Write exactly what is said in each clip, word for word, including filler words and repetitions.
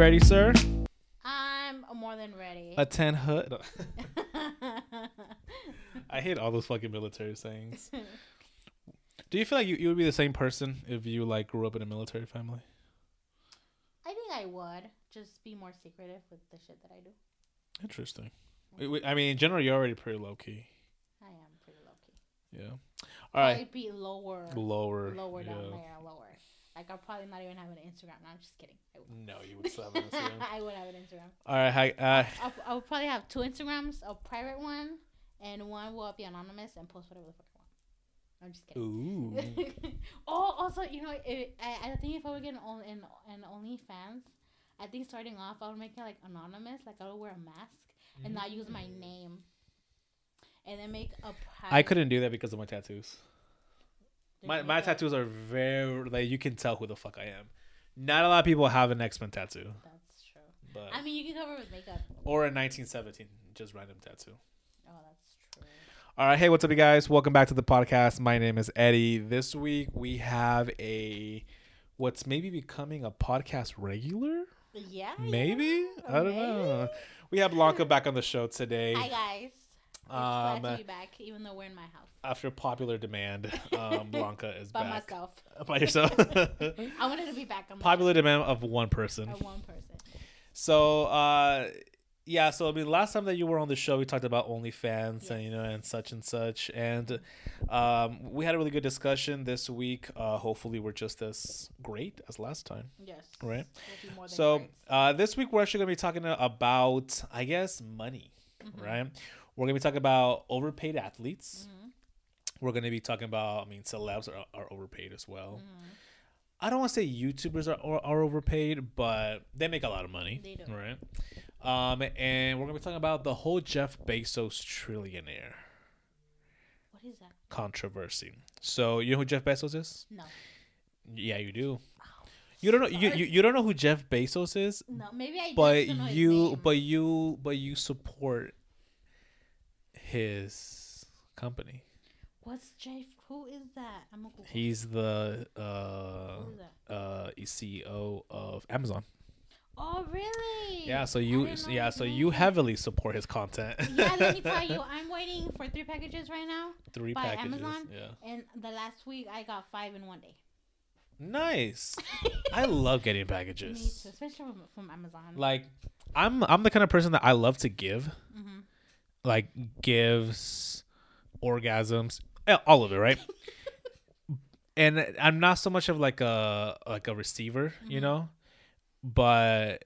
ready, sir? I'm more than ready. A ten hood. I hate all those fucking military sayings. Do you feel like you, you would be the same person if you like grew up in a military family? I think I would. Just be more secretive with the shit that I do. Interesting. Okay. I mean, in general, you're already pretty low-key. I am pretty low-key. Yeah. All right. I'd be lower. Lower. Lower down yeah. there. Lower. Like, I'll probably not even have an Instagram. No, I'm just kidding. I would. No, you would still have an Instagram. I would have an Instagram. All right. Hi, uh, I'll, I'll, I'll probably have two Instagrams, a private one, and one will be anonymous and post whatever the fuck I want. I'm just kidding. Ooh. Oh, also, you know, it, I, I think if I would get an, an, an OnlyFans, I think starting off, I would make it, like, anonymous. Like, I would wear a mask and not use my name. And then make a private... I couldn't do that because of my tattoos. My my tattoos are very... Like, you can tell who the fuck I am. Not a lot of people have an X-Men tattoo. That's true. But I mean, you can cover it with makeup. Or a nineteen seventeen, just random tattoo. Oh, that's true. All right. Hey, what's up, you guys? Welcome back to the podcast. My name is Eddie. This week, we have a... What's maybe becoming a podcast regular? Yeah. Maybe? Yeah. I don't maybe. know. We have Blanca back on the show today. Hi, guys. I'm um, glad to be back, even though we're in my house. After popular demand, um, Blanca is by back. By myself. By yourself. I wanted to be back. On popular demand of one person. Of one person. So, uh, yeah. So, I mean, last time that you were on the show, we talked about OnlyFans yes. and, you know, and such and such. And um, we had a really good discussion this week. Uh, hopefully, we're just as great as last time. Yes. Right? We'll be more than so, uh, this week, we're actually going to be talking about, I guess, money. Mm-hmm. Right? We're going to be talking about overpaid athletes. Mm-hmm. We're going to be talking about, I mean, celebs are, are overpaid as well. Mm-hmm. I don't want to say YouTubers are, are are overpaid, but they make a lot of money. They do. Right? Um, and we're going to be talking about the whole Jeff Bezos trillionaire. What is that? Controversy. So, you know who Jeff Bezos is? No. Yeah, you do. Oh, you don't know you, you you don't know who Jeff Bezos is? No, maybe I but don't know his you name. but you but you support his company. What's Jeff? Who is that? I'm a He's the uh, uh, C E O of Amazon. Oh, really? Yeah. So you, yeah. So name. you heavily support his content. Yeah. Let me tell you, I'm waiting for three packages right now. Three by packages. Amazon, yeah. And the last week, I got five in one day. Nice. I love getting packages. Me too, especially from, from Amazon. Like, I'm I'm the kind of person that I love to give. Mm-hmm. Like gifts, orgasms, all of it, right? And I'm not so much of like a like a receiver, mm-hmm. you know, but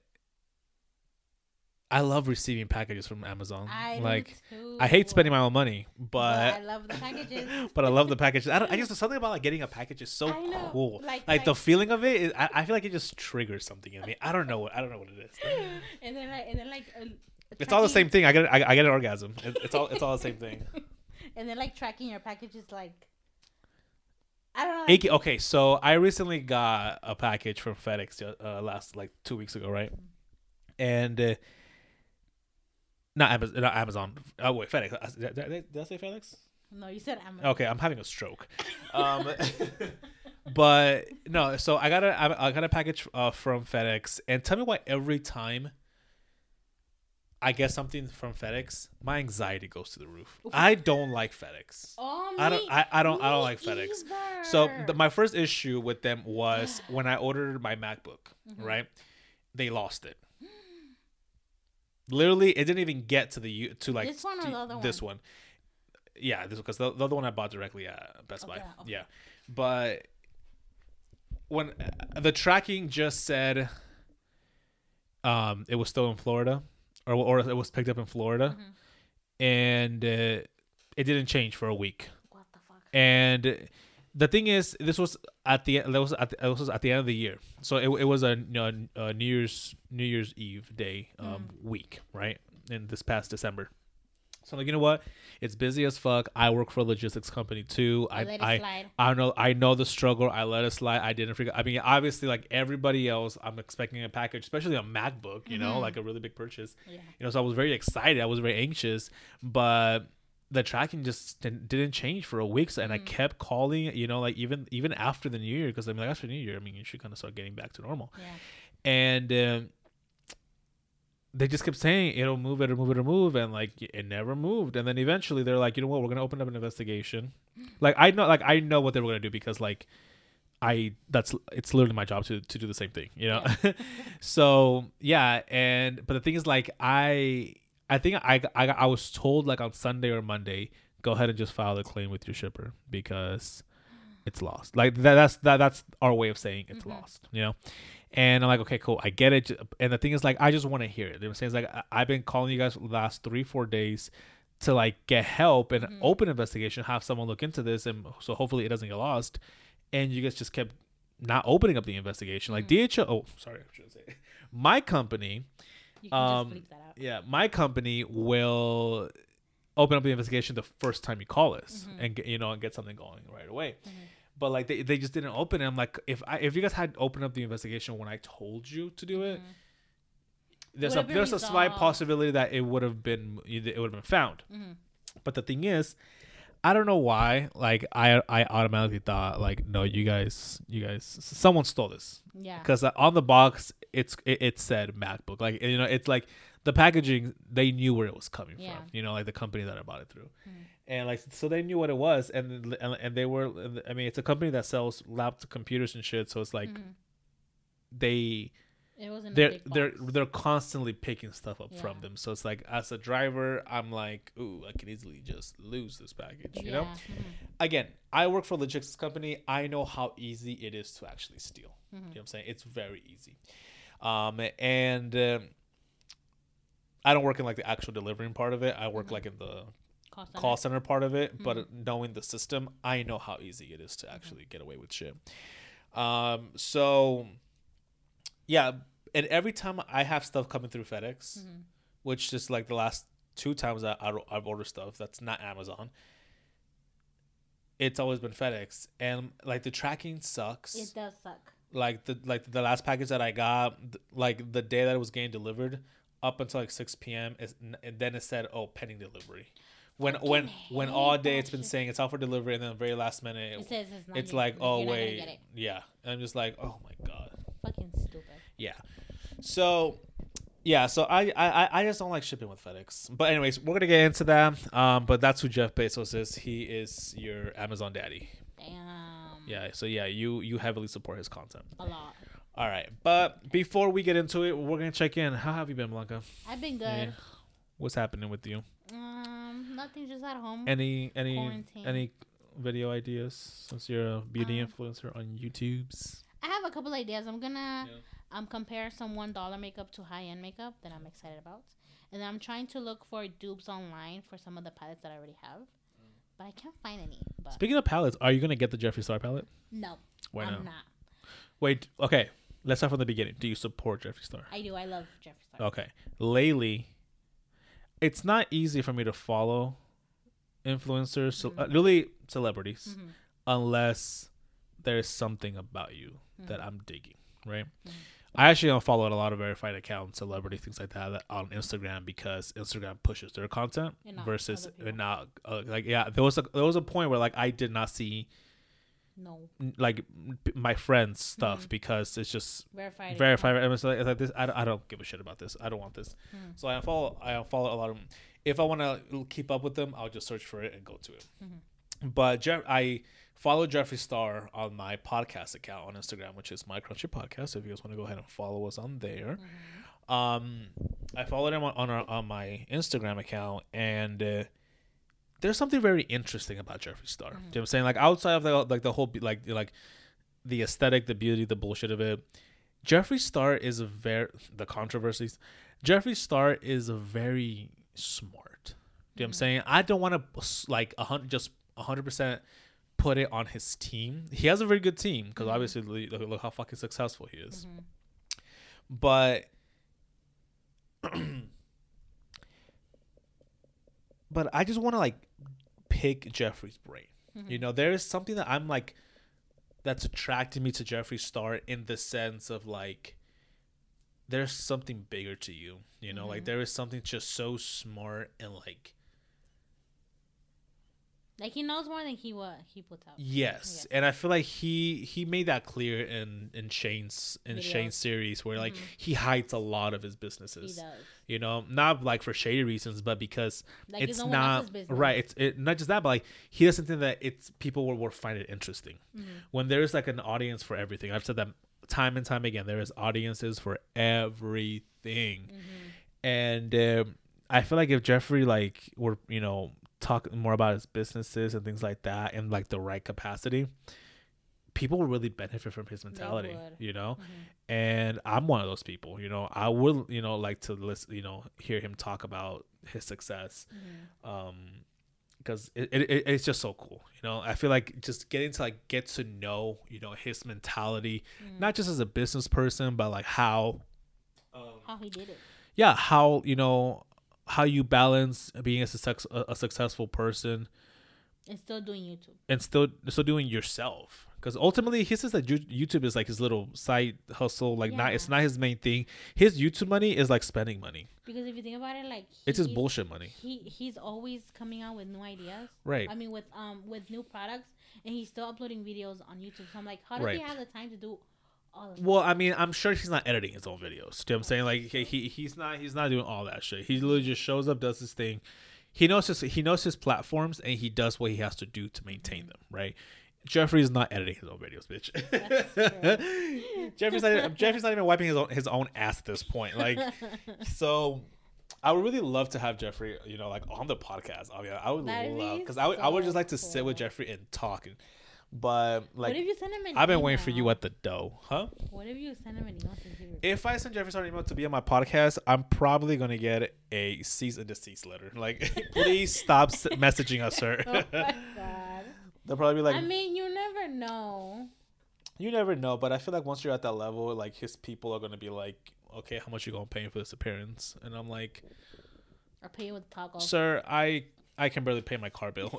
I love receiving packages from Amazon. I like do too. I hate spending my own money, but yeah, I love the packages. But I love the packages. I, don't, I just something about like getting a package is so cool. Like, like, like the feeling of it, is, I, I feel like it just triggers something in me. I don't know what I don't know what it is. And then like and then like. Um, It's tracking. all the same thing. I get, I, I get an orgasm. It, it's all, it's all the same thing. And then, like tracking your packages, like I don't know. Like, okay, so I recently got a package from FedEx uh, last like two weeks ago, right? Mm-hmm. And uh, not Amazon. Not Amazon. Oh wait, FedEx. Did I, did I say FedEx? No, you said Amazon. Okay, I'm having a stroke. um, but no, so I got a, I, I got a package uh, from FedEx, and tell me why every time I get something from FedEx, my anxiety goes to the roof. Oof. I don't like FedEx. Oh, me, I don't. I, I don't. I don't like FedEx. Either. So the, my first issue with them was when I ordered my MacBook. Mm-hmm. Right, they lost it. Literally, it didn't even get to the to like this one or the other one. This one, yeah, this because the, the other one I bought directly at Best okay, Buy. Okay. Yeah, but when the tracking just said, um, it was still in Florida. Or, or it was picked up in Florida, mm-hmm. and uh, it didn't change for a week. What the fuck? And the thing is, this was at the that was at the, this was at the end of the year, so it it was a, you know, a New Year's New Year's Eve day um, mm. week, right? In this past December, so I'm like, you know what? It's busy as fuck. I work for a logistics company too. I I let I, it slide. I know I know the struggle. I let it slide. I didn't forget. I mean, obviously, like everybody else, I'm expecting a package, especially a MacBook. You mm-hmm. know, like a really big purchase. Yeah. You know, so I was very excited. I was very anxious, but the tracking just didn't, didn't change for a week. So, and mm-hmm. I kept calling. You know, like even even after the New Year, because I mean, like after New Year, I mean, you should kind of start getting back to normal. Yeah. And um, they just kept saying it'll move, it'll move, it'll move, and like it never moved. And then eventually they're like, you know what, we're gonna open up an investigation. Like I know, like I know what they were gonna do because like I that's it's literally my job to to do the same thing, you know. Yeah. So yeah, and but the thing is, like I I think I, I I was told like on Sunday or Monday, go ahead and just file the claim with your shipper because it's lost. Like that, that's that, that's our way of saying it's mm-hmm. lost, you know. And I'm like, okay, cool, I get it. And the thing is, like, I just want to hear it. They were saying, like, I've been calling you guys for the last three, four days to like get help and mm-hmm. open investigation, have someone look into this, and so hopefully it doesn't get lost. And you guys just kept not opening up the investigation. Like mm-hmm. D H L. Oh, sorry, I shouldn't say it. My company. You can um, just bleep that out. Yeah, my company will open up the investigation the first time you call us mm-hmm. and get, you know, and get something going right away. Mm-hmm. But like they, they just didn't open it. I'm like, if I if you guys had opened up the investigation when I told you to do it, mm-hmm. there's would've a there's resolved. a slight possibility that it would have been it would have been found. Mm-hmm. But the thing is, I don't know why. Like I I automatically thought like, no, you guys you guys someone stole this. Yeah. Because on the box it's it, it said MacBook. Like, you know, it's like the packaging, they knew where it was coming yeah. from, you know, like the company that I bought it through. Mm. And like, so they knew what it was. And, and and they were, I mean, it's a company that sells laptop computers and shit. So it's like, mm-hmm. they, it wasn't they're, they're, they're constantly picking stuff up yeah. from them. So it's like, as a driver, I'm like, ooh, I can easily just lose this package, you yeah. know? Mm-hmm. Again, I work for a logistics company. I know how easy it is to actually steal. Mm-hmm. You know what I'm saying? It's very easy. Um, and, um, I don't work in like the actual delivering part of it. I work mm-hmm. like in the call center, call center part of it. Mm-hmm. But knowing the system, I know how easy it is to actually mm-hmm. get away with shit. Um, so, yeah. And every time I have stuff coming through FedEx, mm-hmm. which is like the last two times I, I, I've ordered stuff that's not Amazon, it's always been FedEx. And like the tracking sucks. It does suck. Like the like the last package that I got, th- like the day that it was getting delivered, up until like six p.m. is, and then it said, "Oh, pending delivery." When Fucking when when all day it's been shit. saying it's out for delivery, and then the very last minute it says it's, not it's like, "Oh wait, it. yeah." And I'm just like, "Oh my god." Fucking stupid. Yeah. So, yeah. So I I I just don't like shipping with FedEx. But anyways, we're gonna get into that. Um, but that's who Jeff Bezos is. He is your Amazon daddy. Damn. Yeah. So yeah, you you heavily support his content. A lot. All right, but before we get into it, we're going to check in. How have you been, Blanca? I've been good. Yeah. What's happening with you? Um, nothing, just at home. Any any Quarantine. Any video ideas since you're a beauty um, influencer on YouTube's? I have a couple ideas. I'm going to yeah. um compare some one dollar makeup to high-end makeup that I'm excited about. And I'm trying to look for dupes online for some of the palettes that I already have. Mm. But I can't find any. But. Speaking of palettes, are you going to get the Jeffree Star palette? No. Why I'm not? I'm not. Wait, okay. Let's start from the beginning. Do you support Jeffree Star? I do. I love Jeffree Star. Okay. Lately, it's not easy for me to follow influencers, mm-hmm. uh, really celebrities, mm-hmm. unless there's something about you mm-hmm. that I'm digging, right? Mm-hmm. I actually don't follow a lot of verified accounts, celebrity, things like that on Instagram because Instagram pushes their content versus not uh, like, yeah, there was a, there was a point where like I did not see No, like my friend's stuff mm-hmm. because it's just verified. Verified. It's like, it's like this. I don't, I don't give a shit about this. I don't want this. Mm-hmm. So I follow. I follow a lot of them. If I want to keep up with them, I'll just search for it and go to it. Mm-hmm. But Jeff, I follow Jeffree Star on my podcast account on Instagram, which is My Crunchy Podcast. So if you guys want to go ahead and follow us on there, mm-hmm. um, I followed him on on, our, on my Instagram account and. Uh, There's something very interesting about Jeffree Star. Mm-hmm. You know what I'm saying? Like outside of the, like the whole like like the aesthetic, the beauty, the bullshit of it, Jeffree Star is a very the controversies. Jeffree Star is a very smart. You know mm-hmm. what I'm saying? I don't want to like a hundred just a hundred percent put it on his team. He has a very good team because mm-hmm. obviously look, look how fucking successful he is. Mm-hmm. But. But I just want to like pick Jeffree's brain. Mm-hmm. You know, there is something that I'm like that's attracting me to Jeffree Star in the sense of like there's something bigger to you. You know, mm-hmm. like there is something just so smart and like Like, he knows more than he what he puts out. Yes, yeah. And I feel like he he made that clear in in Shane's in Videos. Shane's series where, like, mm-hmm. he hides a lot of his businesses. He does. You know, not like for shady reasons, but because like it's no not right. It's it, not just that, but like he doesn't think that it's people will, will find it interesting. Mm-hmm. When there's like an audience for everything, I've said that time and time again. There is audiences for everything, mm-hmm. and um, I feel like if Jeffree like were you know. talk more about his businesses and things like that in like the right capacity, people will really benefit from his mentality, you know. Mm-hmm. And I'm one of those people, you know. I would, you know, like to listen, you know, hear him talk about his success, mm-hmm. um because it, it, it it's just so cool, you know. I feel like just getting to like get to know, you know, his mentality, mm-hmm. not just as a business person, but like how um, how he did it. Yeah, how, you know, how you balance being a, success, a successful person and still doing YouTube and still still doing yourself, because ultimately he says that YouTube is like his little side hustle, like yeah. not it's not his main thing. His YouTube money is like spending money, because if you think about it, like he, it's his bullshit money. He he's always coming out with new ideas, right? I mean, with um with new products, and he's still uploading videos on YouTube. So I'm like, how does right. he have the time to do? Well, I mean, I'm sure he's not editing his own videos. Do you know what I'm saying? Like he, he he's not he's not doing all that shit. He literally just shows up, does his thing. He knows his he knows his platforms, and he does what he has to do to maintain them, right? Jeffree is not editing his own videos, bitch. Jeffree's not Jeffree's not even wiping his own his own ass at this point. Like, so I would really love to have Jeffree, you know, like on the podcast. I mean, I would that love because I would so I would just like to cool. sit with Jeffree and talk. And, But like, what if you send him an I've been email? waiting for you at the dough, huh? What if you send him an email? If I send Jeffree Star an email to be on my podcast, I'm probably gonna get a cease and desist letter. Like, please stop messaging us, sir. Oh my God. They'll probably be like, I mean, you never know. You never know, but I feel like once you're at that level, like his people are gonna be like, okay, how much you gonna pay for this appearance? And I'm like, I'll pay you with tacos, sir. I. I can barely pay my car bill.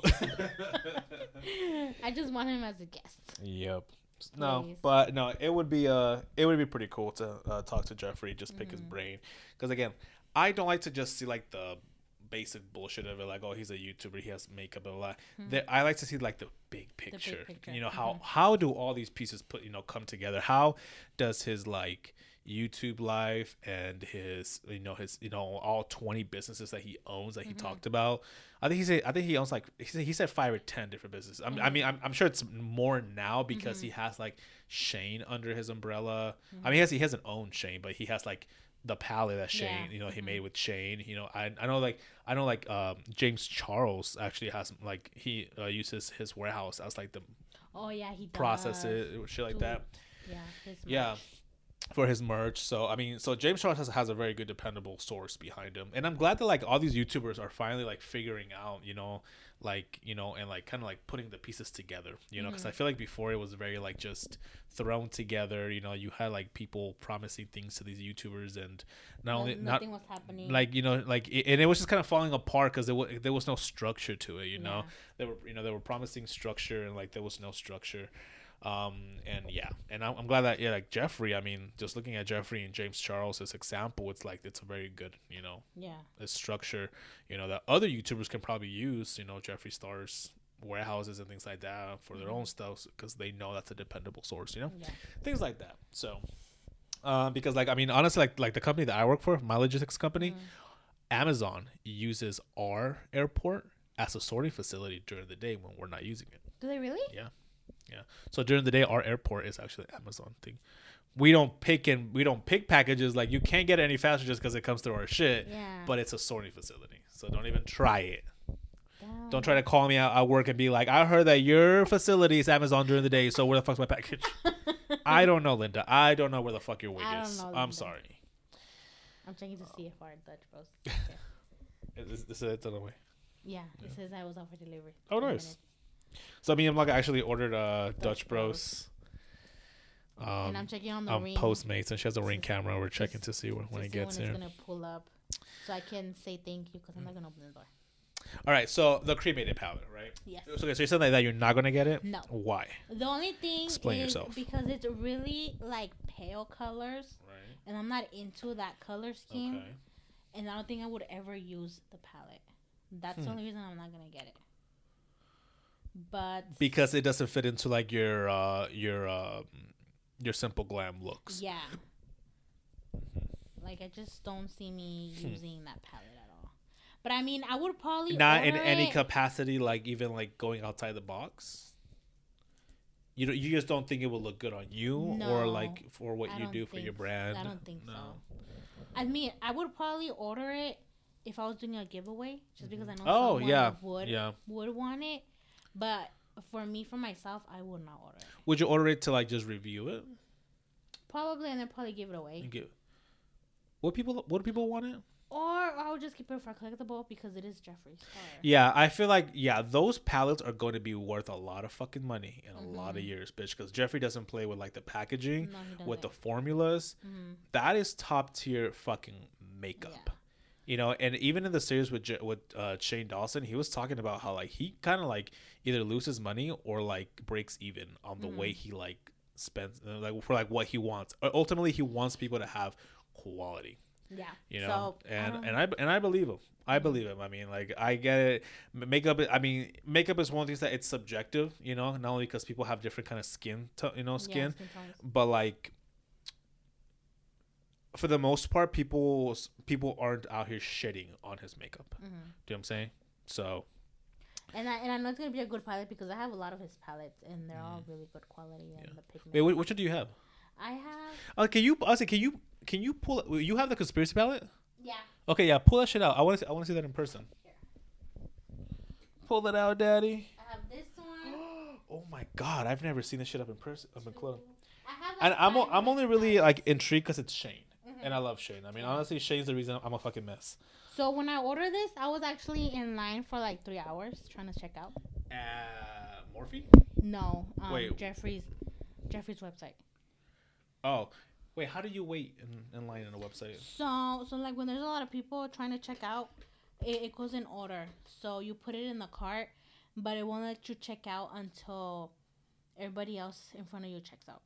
I just want him as a guest. Yep. Please. No, but no, it would be uh, it would be pretty cool to uh, talk to Jeffree, just pick mm-hmm. his brain. Because again, I don't like to just see like the basic bullshit of it, like, oh, he's a YouTuber, he has makeup and a lot. Mm-hmm. There, I like to see like the big picture. The big picture. You know, how mm-hmm. how do all these pieces put you know come together? How does his like YouTube life and his you know his you know all twenty businesses that he owns that he mm-hmm. talked about. I think he said I think he owns like he said, he said five or ten different businesses. I'm, mm-hmm. I mean I'm, I'm sure it's more now because mm-hmm. he has like Shane under his umbrella. Mm-hmm. I mean he has he hasn't owned Shane, but he has like the palette that Shane yeah. you know he mm-hmm. made with Shane. You know I I know like I know like um, James Charles actually has like he uh, uses his warehouse as like the oh yeah he processes shit like Dude. that yeah his yeah. Much. For his merch. So I mean, so James Charles has, has a very good dependable source behind him, and I'm glad that like all these YouTubers are finally like figuring out, you know, like you know, and like kind of like putting the pieces together, you know, because mm-hmm. I feel like before it was very like just thrown together. You know, you had like people promising things to these YouTubers, and not no, only nothing not, was happening. Like you know, like it, and it was just kind of falling apart because there was there was no structure to it. You know, yeah. they were you know they were promising structure, and like there was no structure. Um and yeah, and I'm, I'm glad that yeah, like Jeffree. I mean, just looking at Jeffree and James Charles as example, it's like it's a very good, you know, yeah, a structure, you know, that other YouTubers can probably use, you know, Jeffree Star's warehouses and things like that for their own stuff because they know that's a dependable source, you know, yeah. things like that. So, um, because like I mean, honestly, like like the company that I work for, my logistics company, mm-hmm. Amazon uses our airport as a sorting facility during the day when we're not using it. Do they really? Yeah. Yeah. So during the day, our airport is actually an Amazon thing. We don't pick and we don't pick packages. Like you can't get it any faster just because it comes through our shit. Yeah. But it's a sorting facility, so don't even try it. Damn. Don't try to call me out at work and be like, "I heard that your facility is Amazon during the day, so where the fuck's my package?" I don't know, Linda. I don't know where the fuck your wig I is. Don't know, I'm Linda. sorry. I'm checking to see if our Dutch Bros. This is it's another way. Yeah, yeah. It says I was offered delivery. Oh, nice. Minutes. So me and Blanca actually ordered uh, Dutch, Dutch Bros. Bros. Um, and I'm checking on the um, ring. Postmates, and she has a ring camera. We're checking to see when, to when see it gets when it's here. Gonna pull up, so I can say thank you because I'm mm. not gonna open the door. All right, so the cremated palette, right? Yes. Okay, so you're saying that you're not gonna get it? No. Why? The only thing explain is yourself. Because it's really like pale colors, right? And I'm not into that color scheme, okay. And I don't think I would ever use the palette. That's hmm. the only reason I'm not gonna get it. but because it doesn't fit into like your uh, your uh, your simple glam looks. Yeah. Like I just don't see me using hmm. that palette at all. But I mean, I would probably not in it. Any capacity, like even like going outside the box. You don't, you just don't think it will look good on you no, or like for what I you do for your brand? So. I don't think no. so. I mean, I would probably order it if I was doing a giveaway just because I know oh, someone yeah. would yeah. would want it. But for me, for myself, I would not order it. Would you order it to like just review it? Probably, and then probably give it away. Give, what people what do people want it? Or I'll just keep it for collectible because it is Jeffree Star. Yeah, I feel like, yeah, those palettes are going to be worth a lot of fucking money in mm-hmm. a lot of years, bitch. Because Jeffree doesn't play with, like, the packaging, no, with the formulas. Mm-hmm. That is top-tier fucking makeup. Yeah. You know, and even in the series with Je- with uh, Shane Dawson, he was talking about how, like, he kind of, like, either loses money or, like, breaks even on the mm-hmm. way he, like, spends, uh, like, for, like, what he wants. Uh, ultimately, he wants people to have quality. Yeah, you know, so, and I and I and I believe him. I believe him. I mean, like I get it. Makeup. I mean, makeup is one of the things that it's subjective. You know, not only because people have different kind of skin, to, you know, skin, yeah, skin but like for the most part, people people aren't out here shitting on his makeup. Mm-hmm. Do you know what I'm saying? So. And I and I know it's gonna be a good palette because I have a lot of his palettes and they're mm-hmm. all really good quality and yeah. the pigment. Wait, which one do you have? I have. Uh, can you? I say, can you? Can you pull? You have the conspiracy palette? Yeah. Okay, yeah. Pull that shit out. I want to. I want to see that in person. Here. Pull that out, Daddy. I have this one. Oh my God! I've never seen this shit up in person. Up in close. I have. And I'm. O- I'm only really like intrigued because it's Shane, mm-hmm. and I love Shane. I mean, honestly, Shane's the reason I'm a fucking mess. So when I ordered this, I was actually in line for like three hours trying to check out. Uh, Morphe? No. Um, Wait. Jeffree's. Jeffree's website. Oh. Wait, how do you wait in, in line on a website? So, so like when there's a lot of people trying to check out, it, it goes in order. So you put it in the cart, but it won't let you check out until everybody else in front of you checks out.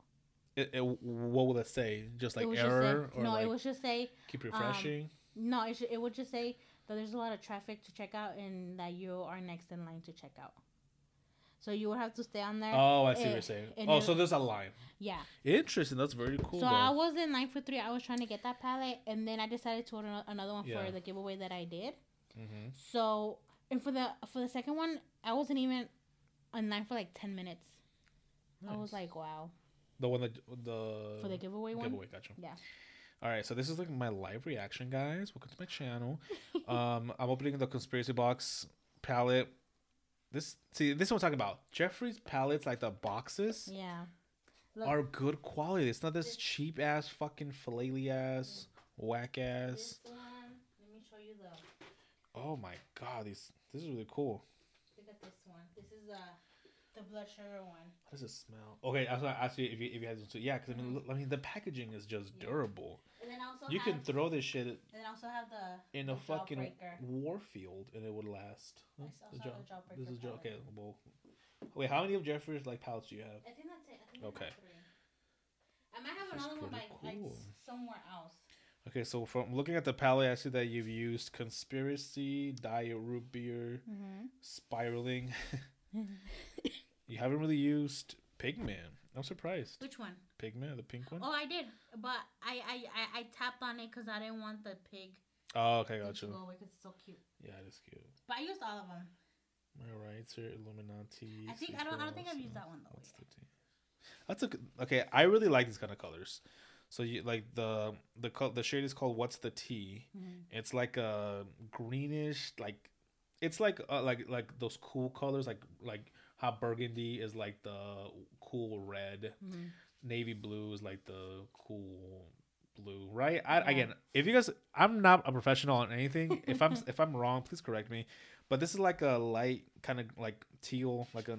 It, it what will it say? Just like error? Just say, or no, like it would just say keep refreshing. Um, no, it sh- it would just say that there's a lot of traffic to check out and that you are next in line to check out. So you would have to stay on there. Oh, I see it, what you're saying. Oh, so there's a line. Yeah. Interesting. That's very cool. So though. I was in line for three hours trying to get that palette, and then I decided to order another one yeah. for the giveaway that I did. Mm-hmm. So, and for the for the second one, I wasn't even in line for like ten minutes. Nice. I was like, wow. The one that the for the giveaway one. Giveaway, gotcha. Yeah. All right, so this is like my live reaction, guys. Welcome to my channel. um, I'm opening the conspiracy box palette. This see this is what I'm talking about. Jeffree's palettes, like the boxes, yeah, look, are good quality. It's not this, this cheap ass fucking fillet ass whack ass. This one, let me show you the. Oh my God, these this is really cool. Look at this one. This is the the blood sugar one. How does it smell? Okay, I was gonna ask you if you if you had to. Yeah, because I mean, look, I mean the packaging is just yeah. durable. And then also you have, can throw this shit. And then also have the in the a fucking breaker. Warfield, and it would last. I the job, the this is jo- okay. Well, wait, how many of Jeffree's like palettes do you have? I think that's it. I think okay. That's three. I might have that's another one by cool. like somewhere else. Okay, so from looking at the palette, I see that you've used conspiracy, diet root beer, mm-hmm. spiraling. You haven't really used pigment. I'm surprised. Which one? Pigment, the pink one? Oh, I did. But I I, I, I tapped on it because I didn't want the pig. Oh, okay, gotcha. Go away because it's so cute. Yeah, it is cute. But I used all of them. My rights are Illuminati. I think I don't I don't think I've used that one though. That's, that's a good, okay, I really like these kind of colors. So you like the the col- the shade is called What's the Tea? Mm-hmm. It's like a greenish like it's like uh, like like those cool colors like like how burgundy is like the cool red, mm-hmm. navy blue is like the cool blue, right? I, yeah. Again, if you guys, I'm not a professional on anything. If I'm if I'm wrong, please correct me. But this is like a light kind of like teal, like a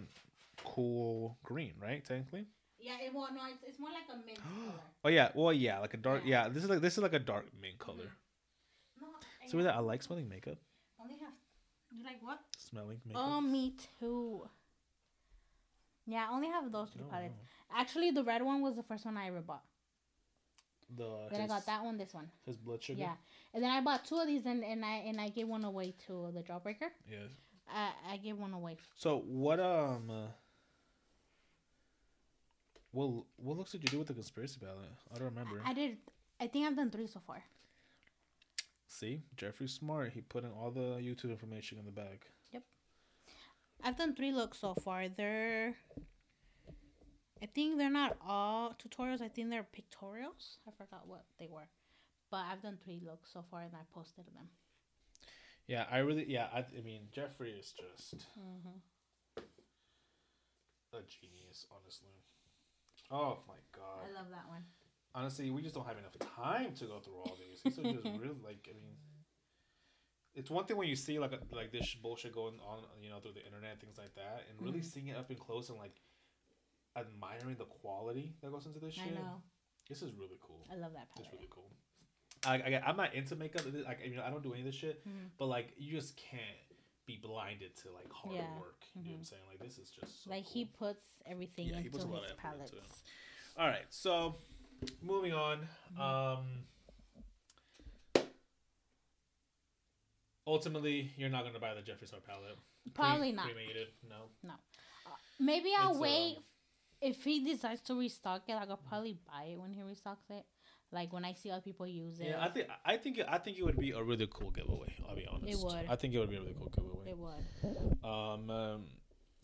cool green, right? Technically. Yeah, it well, no, it's, it's more like a mint color. Oh yeah, well yeah, like a dark. Yeah, yeah this is like this is like a dark mint color. Mm-hmm. No, so with that, I like smelling makeup. Only have you like what? Smelling makeup. Oh, me too. Yeah, I only have those two oh, palettes. Wow. Actually, the red one was the first one I ever bought. The then his, I got that one, this one. His blood sugar. Yeah, and then I bought two of these, and, and I and I gave one away to the Jawbreaker. Yes. I, I give one away. So what um, uh, what what looks did you do with the conspiracy ballot? I don't remember. I, I did. I think I've done three so far. See, Jeffree Smart. He put in all the YouTube information in the bag. Yep, I've done three looks so far. They're, I think they're not all tutorials. I think they're pictorials. I forgot what they were, but I've done three looks so far, and I posted them. Yeah, I really. Yeah, I. I mean, Jeffree is just mm-hmm. a genius, honestly. Oh my god! I love that one. Honestly, we just don't have enough time to go through all these. So just really, like, I mean, it's one thing when you see like a, like this bullshit going on, you know, through the internet, things like that, and really mm-hmm. seeing it up and close and like admiring the quality that goes into this shit. I know. This is really cool. I love that palette. It's really cool. I, I I'm not into makeup. Like, you know, I don't do any of this shit. Mm-hmm. But like, you just can't be blinded to like hard yeah. work. You mm-hmm. know what I'm saying? Like, this is just so like cool. He puts everything yeah, into he puts his palettes. All right, so. Moving on, um, ultimately, you're not going to buy the Jeffree Star palette. Probably Pre- not. Cremated, no. No. Uh, maybe I'll it's, wait. Um, if he decides to restock it, like, I'll probably buy it when he restocks it. Like, when I see other people use it. Yeah, I think I think, I think it would be a really cool giveaway, I'll be honest. It would. I think it would be a really cool giveaway. It would. Um, um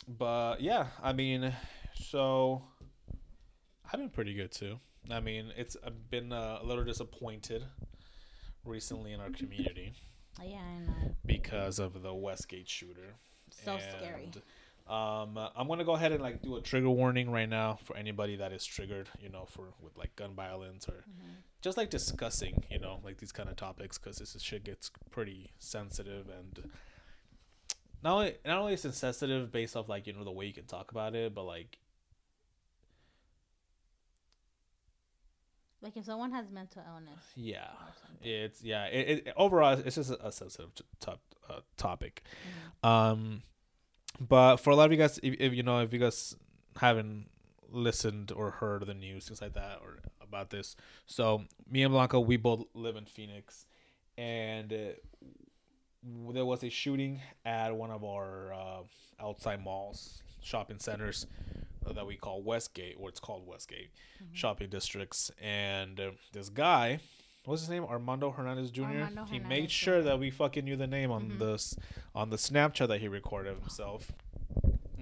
but, yeah, I mean, so, I've been pretty good, too. I mean, it's I've been uh, a little disappointed recently in our community. Yeah, I know. Because of the Westgate shooter. So and, scary. Um, I'm going to go ahead and, like, do a trigger warning right now for anybody that is triggered, you know, for with, like, gun violence or mm-hmm. just, like, discussing, you know, like, these kind of topics because this shit gets pretty sensitive and not only, not only is it sensitive based off, like, you know, the way you can talk about it, but, like, Like if someone has mental illness. Yeah, it's yeah. It, it overall, it's just a sensitive top uh, topic. Mm-hmm. Um, but for a lot of you guys, if, if you know, if you guys haven't listened or heard the news, things like that, or about this, so me and Blanca, we both live in Phoenix, and uh, there was a shooting at one of our uh, outside malls, shopping centers. That we call Westgate, or it's called Westgate mm-hmm. shopping districts, and uh, this guy, what's his name, Armando Hernandez Junior Armando he Hernandez made sure Junior that we fucking knew the name on mm-hmm. this on the Snapchat that he recorded himself.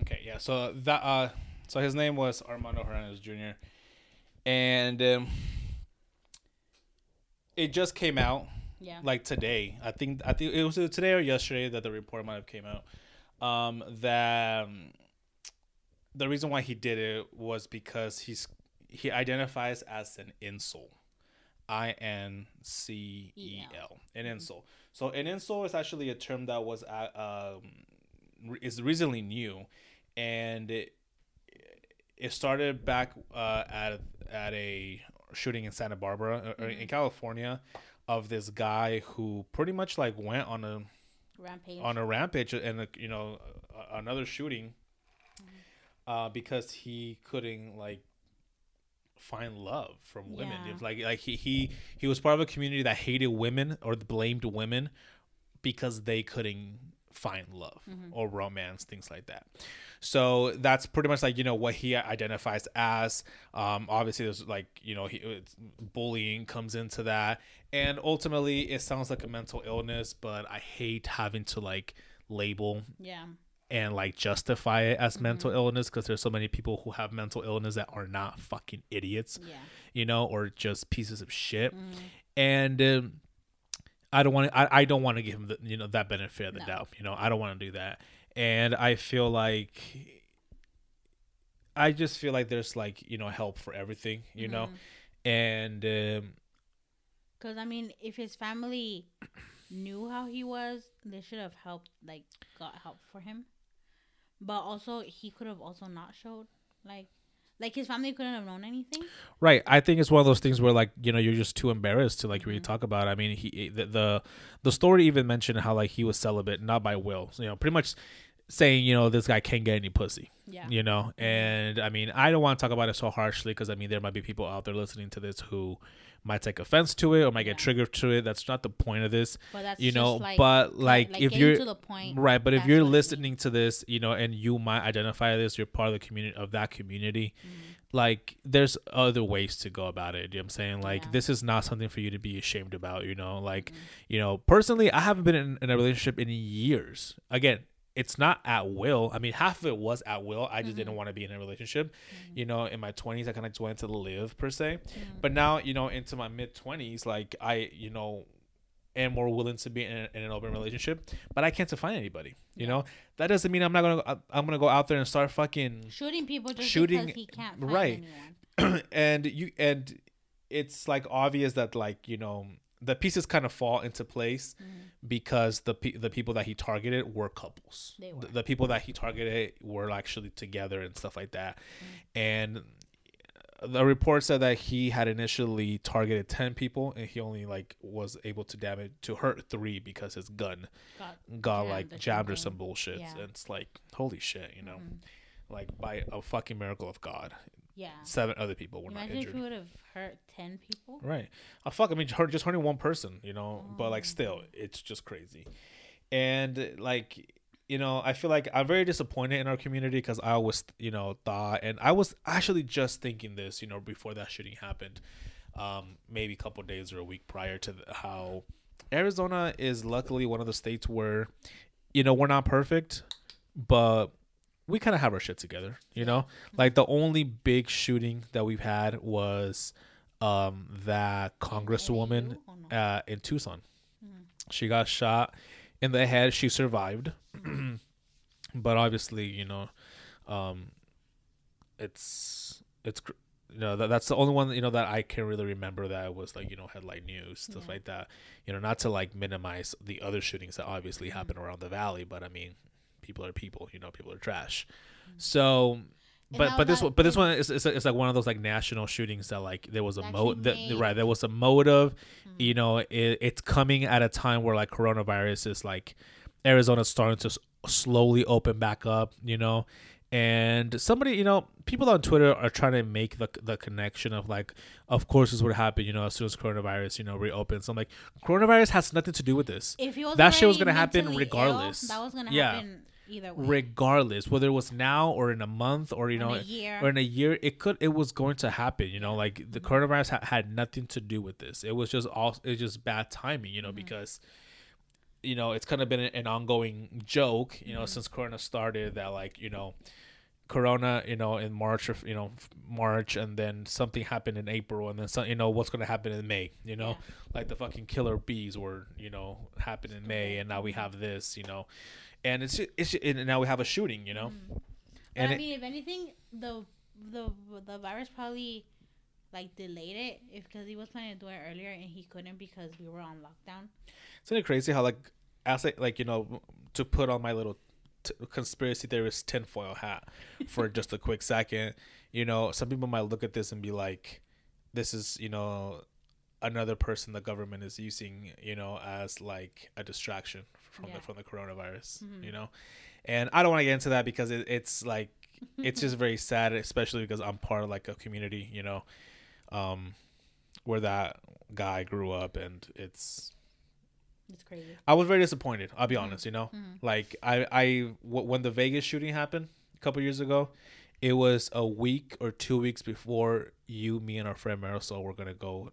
Okay, yeah. So that uh, so his name was Armando Hernandez Junior and um, it just came out, yeah, like today. I think I think it was today or yesterday that the report might have came out um, that. Um, The reason why he did it was because he's he identifies as an incel, I N C E L, an incel. So an incel is actually a term that was uh, um is recently new, and it, it started back uh, at at a shooting in Santa Barbara mm-hmm. or in California, of this guy who pretty much like went on a rampage on a rampage and a, you know a, another shooting. Uh, because he couldn't like find love from women. Yeah. Like like he, he he was part of a community that hated women or blamed women because they couldn't find love mm-hmm. or romance, things like that. So that's pretty much like, you know, what he identifies as. Um, obviously, there's like, you know, he, it's, bullying comes into that. And ultimately, it sounds like a mental illness, but I hate having to like label. Yeah. And like justify it as mm-hmm. mental illness because there's so many people who have mental illness that are not fucking idiots, yeah. you know, or just pieces of shit. Mm-hmm. And um, I don't want to. I, I don't want to give him the, you know that benefit of the no. doubt. You know, I don't want to do that. And I feel like I just feel like there's like you know help for everything. You mm-hmm. know, and because um, I mean, if his family knew how he was, they should have helped. Like got help for him. But also, he could have also not showed, like, like his family couldn't have known anything. Right. I think it's one of those things where, like, you know, you're just too embarrassed to, like, really mm-hmm. talk about it. I mean, he the, the the story even mentioned how, like, he was celibate, not by will. So, you know, pretty much saying, you know, this guy can't get any pussy. Yeah. You know, and I mean, I don't want to talk about it so harshly because I mean, there might be people out there listening to this who might take offense to it or might yeah. get triggered to it. That's not the point of this. But that's you know, like, but like, like if you're to the point, right, but if you're listening to this, you know, and you might identify this, you're part of the community of that community. Mm-hmm. Like, there's other ways to go about it. You know what I'm saying? Like, yeah. this is not something for you to be ashamed about. You know, like, mm-hmm. you know, personally, I haven't been in, in a relationship in years. Again, it's not at will. I mean, half of it was at will. I just mm-hmm. didn't want to be in a relationship. Mm-hmm. You know, in my twenties, I kind of just wanted to live per se. Mm-hmm. But now, you know, into my mid twenties, like I, you know, am more willing to be in, a, in an open relationship. But I can't define anybody. You yeah. know, that doesn't mean I'm not gonna. I, I'm gonna go out there and start fucking shooting people just shooting, because he can't find right. anyone. and you and it's like obvious that like you know. The pieces kind of fall into place mm-hmm. because the pe- the people that he targeted were couples. They were. The, the people that he targeted were actually together and stuff like that. Mm-hmm. And the report said that he had initially targeted ten people and he only like was able to damage to hurt three because his gun got, got jammed like jabbed or some bullshit. Yeah. And it's like, holy shit, you know, mm-hmm. like by a fucking miracle of God. Yeah. Seven other people were Imagine not injured. Imagine if we would have hurt ten people. Right. Oh, fuck. I mean, just hurting one person, you know. Oh. But, like, still, it's just crazy. And, like, you know, I feel like I'm very disappointed in our community because I always, you know, thought. And I was actually just thinking this, you know, before that shooting happened. Um, maybe a couple of days or a week prior to the, how Arizona is luckily one of the states where, you know, we're not perfect. But we kind of have our shit together, you know, like the only big shooting that we've had was um, that congresswoman uh, in Tucson. Mm-hmm. She got shot in the head. She survived. But obviously, you know, um, it's it's you know, that, that's the only one, you know, that I can really remember that was like, you know, headline news, stuff yeah. like that, you know, not to like minimize the other shootings that obviously mm-hmm. happen around the valley. But I mean, people are people, you know, people are trash. So, but but this one, but this one is it's, it's like one of those like national shootings that like there was a motive, right? There was a motive, mm-hmm. you know. It, it's coming at a time where like coronavirus is like Arizona's starting to s- slowly open back up, you know. And somebody, you know, people on Twitter are trying to make the the connection of like, of course this would happen, you know, as soon as coronavirus, you know, reopens. So I'm like, coronavirus has nothing to do with this. If you that shit was gonna happen regardless. Ill, that was gonna yeah. happen. Either way. Regardless, whether it was now or in a month or you know in a year. or in a year, it could it was going to happen. You know, like the coronavirus ha- had nothing to do with this. It was just all it's just bad timing. You know, mm-hmm. because you know it's kind of been an ongoing joke. You know, mm-hmm. since Corona started, that like you know, Corona, you know, in March or you know March, and then something happened in April, and then some, you know what's going to happen in May. You know, yeah. like the fucking killer bees were you know happened in May, and now we have this. You know. And it's it's and now we have a shooting, you know. Mm. And I mean, it, if anything, the the the virus probably like delayed it if because he was planning to do it earlier and he couldn't because we were on lockdown. Isn't it crazy how like as I, like you know to put on my little t- conspiracy theorist tinfoil hat for just a quick second, you know, some people might look at this and be like, this is you know another person the government is using you know as like a distraction. From, yeah. the, from the coronavirus, mm-hmm. you know, and I don't want to get into that because it, it's like it's just very sad, especially because I'm part of like a community, you know, um, where that guy grew up, and it's it's crazy. I was very disappointed. I'll be mm-hmm. honest, you know, mm-hmm. like I I w- when the Vegas shooting happened a couple years ago, it was a week or two weeks before you, me, and our friend Marisol were gonna go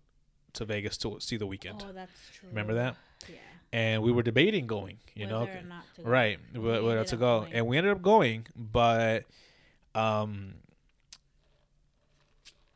to Vegas to see The Weeknd. Oh, that's true. Remember that? Yeah. And we were debating going, you whether know, or not to right? Go. We whether not to go, going. And we ended up going, but um,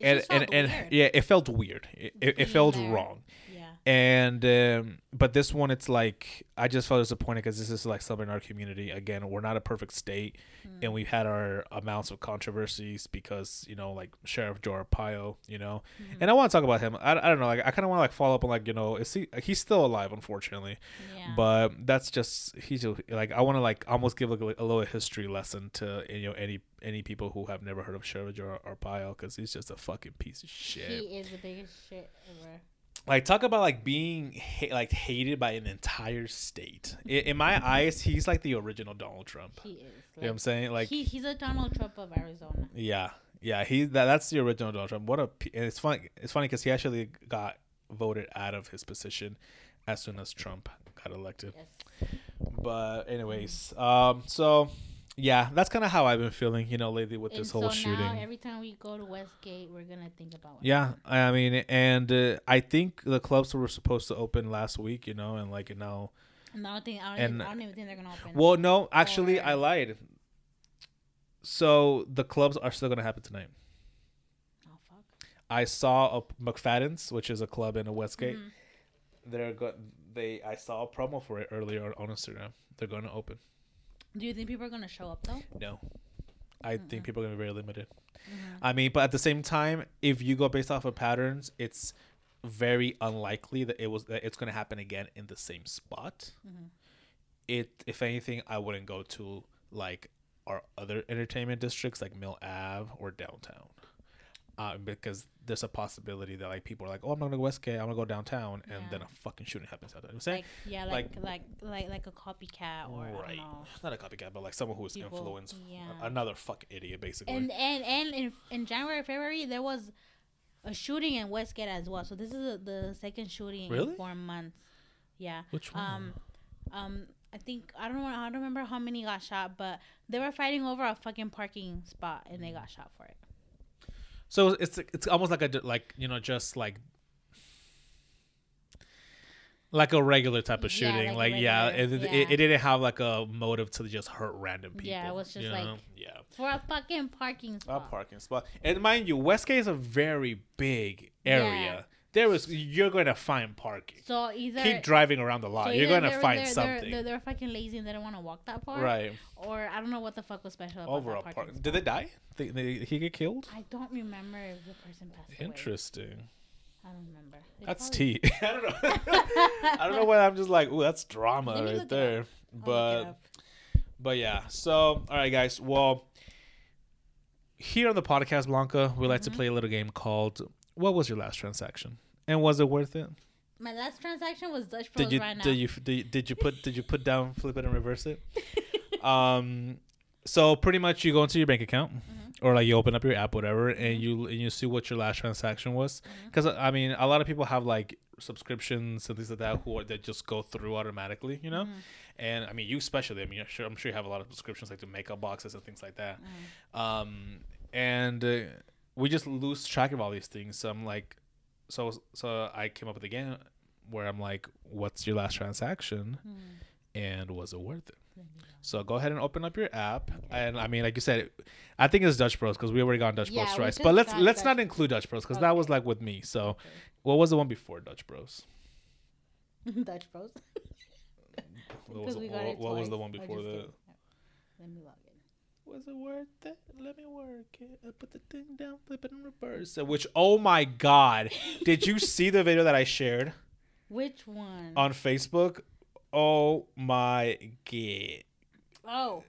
it and and, and weird. yeah, it felt weird. It it, it felt there. wrong. Yeah. And um, but this one, it's like I just felt disappointed because this is like something in our community. Again, we're not a perfect state, mm. and we've had our amounts of controversies because you know, like Sheriff Joe Arpaio, you know, mm. and I want to talk about him. I, I don't know, like I kind of want to like follow up on like you know, is he he's still alive, unfortunately, yeah. but that's just he's like I want to like almost give like a, a little history lesson to you know any any people who have never heard of Sheriff Joe Arpaio because he's just a fucking piece of shit. He is the biggest shit ever. like, talk about like being ha- like hated by an entire state. In, in my eyes, he's like the original Donald Trump. He is. Like, you know what I'm saying? Like he, he's a Donald Trump of Arizona. Yeah, yeah. He that, that's the original Donald Trump. What a and it's funny. It's funny because he actually got voted out of his position as soon as Trump got elected. Yes. But anyways, um, so. Yeah, that's kind of how I've been feeling, you know, lately with and this whole so now, shooting. Every time we go to Westgate, we're going to think about it. Yeah, I mean, and uh, I think the clubs were supposed to open last week, you know, and like now. And I don't, think, I don't, and, even, I don't even think they're going to open. Well, no, actually, or, I lied. So the clubs are still going to happen tonight. Oh, fuck. I saw a McFadden's, which is a club in a Westgate. Mm-hmm. They're go- they I saw a promo for it earlier on Instagram. They're going to open. Do you think people are going to show up, though? No. I mm-hmm. think people are going to be very limited. Mm-hmm. I mean, but at the same time, if you go based off of patterns, it's very unlikely that it was that it's going to happen again in the same spot. Mm-hmm. It, if anything, I wouldn't go to, like, our other entertainment districts, like Mill Ave or downtown. Uh, because there's a possibility that, like, people are like, oh, I'm not going to go Westgate, I'm going to go downtown, and yeah. then a fucking shooting happens out there. You know what I'm saying? Like, yeah, like, like, like, like, like a copycat or, right. I don't know. Not a copycat, but, like, someone who's people, influenced. Yeah. Another fucking idiot, basically. And, and, and in, in January, February, there was a shooting in Westgate as well. So this is a, the second shooting really? in four months. Yeah. Which one? Um, um, I think, I don't know, I don't remember how many got shot, but they were fighting over a fucking parking spot, and they got shot for it. So it's it's almost like a like you know just like like a regular type of shooting yeah, like, like yeah, it, yeah. It, it didn't have like a motive to just hurt random people yeah it was just you know? like yeah for a fucking parking spot a parking spot and mind you Westgate is a very big area yeah. there was you're going to find parking so either keep driving around the lot so you're going to find they're, something they're, they're, they're fucking lazy and they don't want to walk that far right or I don't know what the fuck was special about overall that park. Did they die? They, they, he get killed? I don't remember if the person passed interesting away. I don't remember they that's probably... tea I don't know I don't know why I'm just like ooh, that's drama right there but but yeah so all right guys well here on the podcast Blanca we like mm-hmm. to play a little game called what was your last transaction and was it worth it? My last transaction was Dutch Bros did you, right now. Did you, did you did you put did you put down flip it and reverse it? um, so pretty much you go into your bank account mm-hmm. or like you open up your app whatever and mm-hmm. you and you see what your last transaction was because mm-hmm. I mean a lot of people have like subscriptions and things like that who are, that just go through automatically you know mm-hmm. and I mean you especially I mean I'm sure I'm sure you have a lot of subscriptions like to makeup boxes and things like that mm-hmm. um, and. Uh, We just lose track of all these things. So I'm like, so so I came up with a game where I'm like, what's your last transaction, mm. and was it worth it? Mm-hmm. So go ahead and open up your app, okay. and I mean, like you said, I think it's Dutch Bros because we already got Dutch yeah, Bros twice. But let's let's Dutch not include Dutch Bros because okay. that was like with me. So okay. what was the one before Dutch Bros? Dutch Bros. What was, the, what, what was the one before that? Kidding. Let me log in. Was it worth it? Let me work it. I put the thing down, flip it, and reverse it. Which, oh my God. Did you see the video that I shared? Which one? On Facebook? Oh my God. Oh.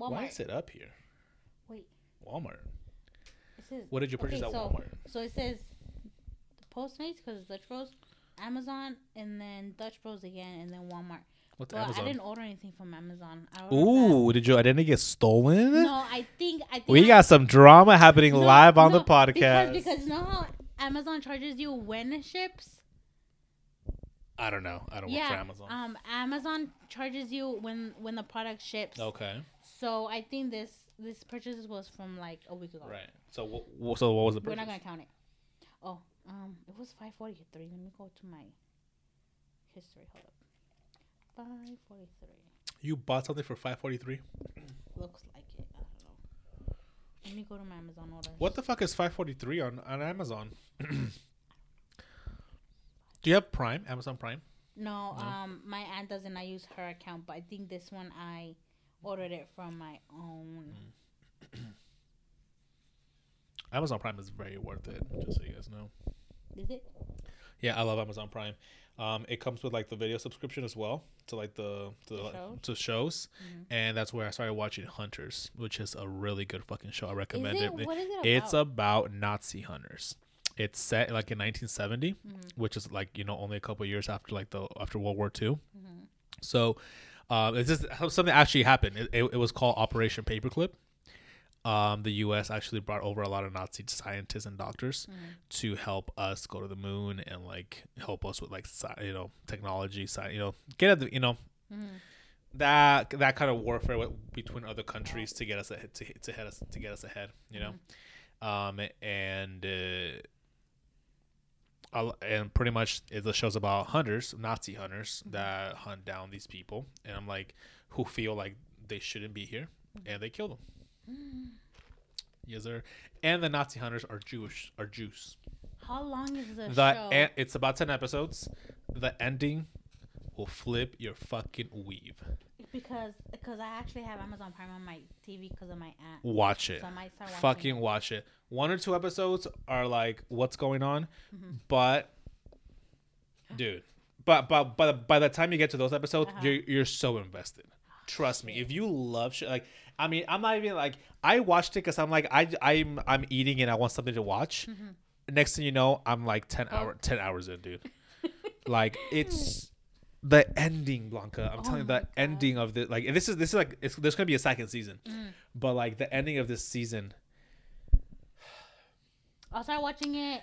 Walmart. Why is it up here? Wait. Walmart. It says, what did you purchase okay, at so, Walmart? So it says Postmates because it's Dutch Bros. Amazon and then Dutch Bros again and then Walmart. What's well, Amazon? I didn't order anything from Amazon. I Ooh, that. Did your identity get stolen? No, I think I think we I, got some drama happening no, live on no, the podcast. Because, because you know how Amazon charges you when it ships? I don't know. I don't yeah, work for Amazon. Um, Amazon charges you when when the product ships. Okay. So I think this this purchase was from like a week ago. Right. So what so what was the purchase? We're not gonna count it. Oh. Um, it was five forty-three. Let me go to my history. Hold up. five forty-three. You bought something for five forty-three? Looks like it. I don't know. Let me go to my Amazon order. What the fuck is five forty-three on, on Amazon? Do you have Prime? Amazon Prime? No, no. Um, my aunt doesn't. I use her account, but I think this one I ordered it from my own. Amazon Prime is very worth it, just so you guys know. Is it? Yeah, I love Amazon Prime. Um, it comes with like the video subscription as well to like the to, the show? to shows, mm-hmm. and that's where I started watching Hunters, which is a really good fucking show. I recommend it? it. What is it about? It's about Nazi hunters. It's set like in nineteen seventy, mm-hmm. which is like, you know, only a couple of years after like the after World War Two. Mm-hmm. So, um, it's just something that actually happened. It, it, it was called Operation Paperclip. Um, the U S actually brought over a lot of Nazi scientists and doctors mm. to help us go to the moon and like help us with like sci- you know technology, sci- you know get at the you know mm. that that kind of warfare with, between other countries to get us ahead, to to head us to get us ahead, you know, mm. um, and uh, and pretty much the show's about hunters, Nazi hunters mm. that hunt down these people, and I'm like who feel like they shouldn't be here, mm. and they kill them. Mm. Yes, sir. And the Nazi hunters are Jewish. Are Jews. How long is the, the show? En- it's about ten episodes. The ending will flip your fucking weave. Because because I actually have Amazon Prime on my T V because of my aunt. Watch it. So I might start watching fucking it. watch it. One or two episodes are like what's going on, mm-hmm. but dude, but but by the by the time you get to those episodes, uh-huh. you're you're so invested. Trust me, if you love shit, like, I mean, I'm not even like, I watched it because I'm like, I, I'm, I'm eating and I want something to watch. Mm-hmm. Next thing you know, I'm like ten hour, ten hours in, dude. Like, it's the ending, Blanca. I'm oh telling you, the God. ending of the, like, and this is, this is like, it's, there's going to be a second season, mm. but like the ending of this season. I'll start watching it.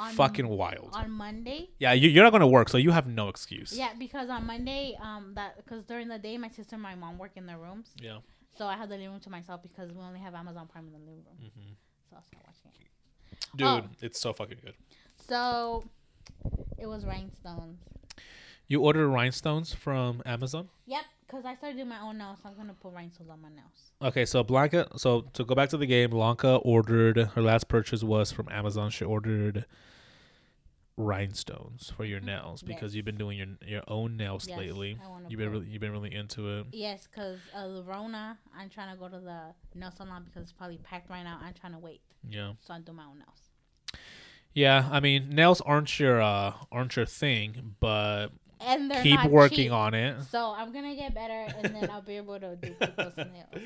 On, fucking wild on Monday. Yeah, you, you're not gonna work, so you have no excuse. Yeah, because on Monday, um, that because during the day, my sister and my mom work in their rooms. Yeah. So I have the living room to myself because we only have Amazon Prime in the living room. Mm-hmm. So I'll start watching it. Dude, oh, it's so fucking good. So, it was rhinestones. You ordered rhinestones from Amazon? Yep, because I started doing my own nails, so I'm gonna put rhinestones on my nails. Okay, so Blanca, so to go back to the game, Blanca ordered, her last purchase was from Amazon. She ordered rhinestones for your nails because yes. you've been doing your your own nails yes, lately. You've been really, you've been really into it. Yes, because uh, Rona, I'm trying to go to the nail salon because it's probably packed right now. I'm trying to wait. Yeah. So I do my own nails. Yeah, I mean nails aren't your uh, aren't your thing, but. And they're Keep not working cheap. on it. So I'm gonna get better, and then I'll be able to do people's nails. So.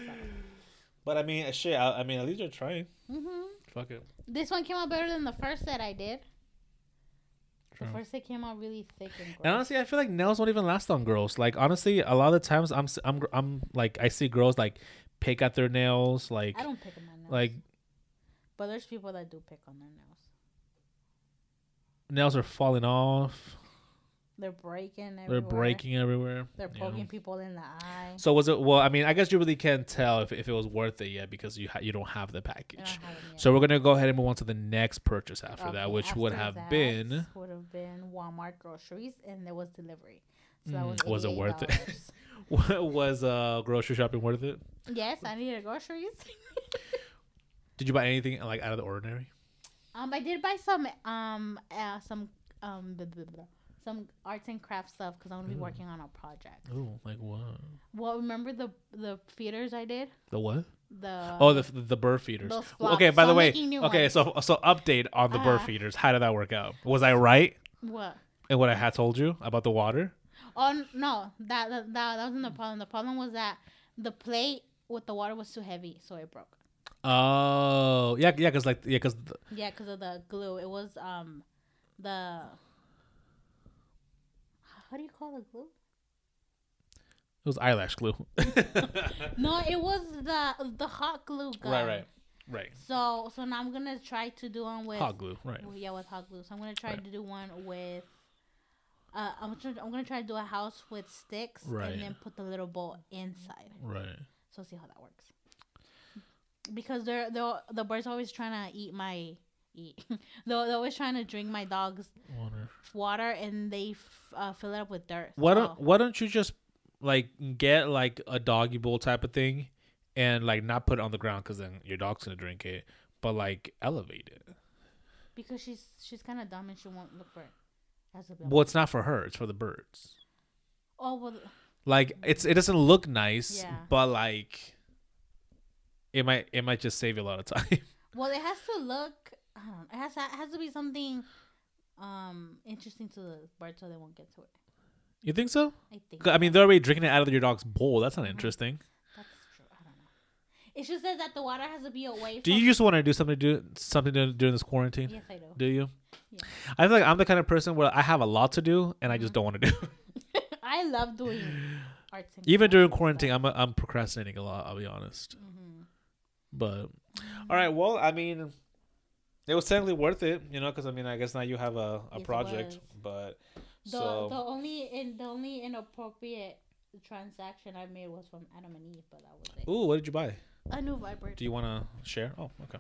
But I mean, shit. I, I mean, at least you're trying. Mm-hmm. Fuck it. This one came out better than the first set I did. True. The first set came out really thick and gross. And honestly, I feel like nails won't even last on girls. Like honestly, a lot of the times I'm I'm I'm like I see girls like pick at their nails. Like I don't pick at my nails. Like, but there's people that do pick on their nails. Nails are falling off. They're breaking everywhere. They're breaking everywhere. They're poking yeah. people in the eye. So was it, well, I mean, I guess you really can't tell if, if it was worth it yet because you ha- you don't have the package. So we're going to go ahead and move on to the next purchase after okay, that, which after would have been. would have been Walmart groceries, and there was delivery. So mm, that was, was it worth it? Was uh, grocery shopping worth it? Yes, I needed groceries. Did you buy anything like out of the ordinary? Um, I did buy some, um, uh, some, um, blah, blah, blah. Some arts and craft stuff because I'm gonna be Ooh. working on a project. Oh, like what? Well, remember the the feeders I did. The what? The oh the the bird feeders. Okay, by so the way, okay, ones. so so update on the uh, bird feeders. How did that work out? Was I right? What? And what I had told you about the water? Oh no, that that that wasn't the problem. The problem was that the plate with the water was too heavy, so it broke. Oh yeah, yeah, cause like yeah, cause the, yeah, cause of the glue. It was um the. What do you call the glue? It was eyelash glue. No, it was the the hot glue gun. Right, right, right. So, so now I'm gonna try to do one with hot glue. Right. Yeah, with hot glue. So I'm gonna try right. to do one with. Uh, I'm trying. I'm gonna try to do a house with sticks, right. and then put the little bowl inside. Right. So see how that works. Because they're they're the birds are always trying to eat my. Eat. they're, they're always trying to drink my dog's water, water and they f- uh, fill it up with dirt. Why don't Why don't you just like get like a doggy bowl type of thing, and like not put it on the ground because then your dog's gonna drink it, but like elevate it. Because she's she's kind of dumb and she won't look for it. That's a well, it's not for her; it's for the birds. Oh well. Like it's it doesn't look nice, yeah. but like it might it might just save you a lot of time. Well, it has to look. I don't know. It has to, it has to be something um interesting to the bird, so they won't get to it. You think so? I think. I mean, they're already drinking it out of your dog's bowl. That's not interesting. That's true. I don't know. It just says that the water has to be away. Do from you just want to do something to do something to, during this quarantine? Yes, I do. Do you? Yeah. I feel like I'm the kind of person where I have a lot to do and I just mm-hmm. don't want to do. I love doing arts. And Even during quarantine, stuff. I'm a, I'm procrastinating a lot. I'll be honest. Mm-hmm. But mm-hmm. all right. Well, I mean, it was technically worth it, you know, because I mean, I guess now you have a, a yes, project, but. The so. the only in the only inappropriate transaction I made was from Adam and Eve, but that was it. Ooh, what did you buy? A new vibrator. Do you want to share? Oh, okay.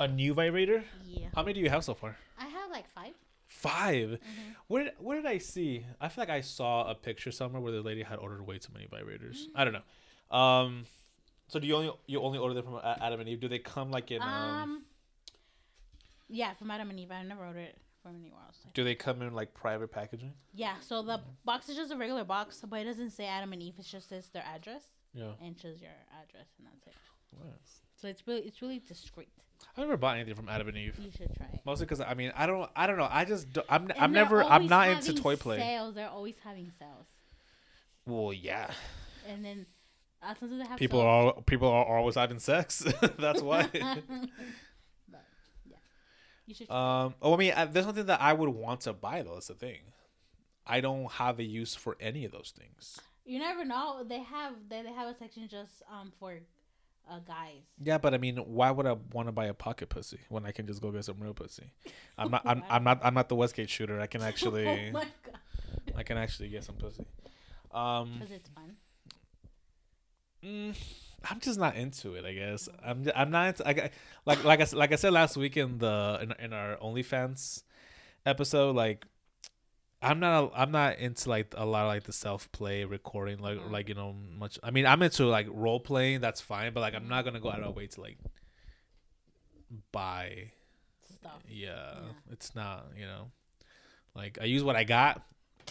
A new vibrator? Yeah. How many do you have so far? I have like five. Five? Mm-hmm. Where Where did I see? I feel like I saw a picture somewhere where the lady had ordered way too many vibrators. Mm-hmm. I don't know. Um, so do you only you only order them from Adam and Eve? Do they come like in? Um. um... Yeah, from Adam and Eve. I never ordered it from anywhere else. Do they come in like private packaging? Yeah, so the box is just a regular box, but it doesn't say Adam and Eve. It just says their address. Yeah. And shows your address, and that's it. Yes. So it's really it's really discreet. I've never bought anything from Adam and Eve. You should try it. Mostly because I mean I don't I don't know I just don't, I'm and I'm never I'm not into toy play. Sales. They're always having sales. Well, yeah. And then uh, sometimes they have people sales. are all, people are always having sex. That's why. Um, oh, I mean, uh, there's nothing that I would want to buy, though. That's the thing. I don't have a use for any of those things. You never know. They have they, they have a section just um for uh, guys. Yeah, but I mean, why would I want to buy a pocket pussy when I can just go get some real pussy? I'm not. I'm, I'm not. I'm not the Westgate shooter. I can actually. Oh my God. I can actually get some pussy. Um, because it's fun. Mm, I'm just not into it, I guess. I'm I'm not into, I, like like I like I said last week in the in, in our OnlyFans episode. Like, I'm not I'm not into like a lot of like the self play recording, like like you know much. I mean, I'm into like role playing. That's fine, but like I'm not gonna go out of my way to like buy stuff. Yeah, yeah, it's not you know, like I use what I got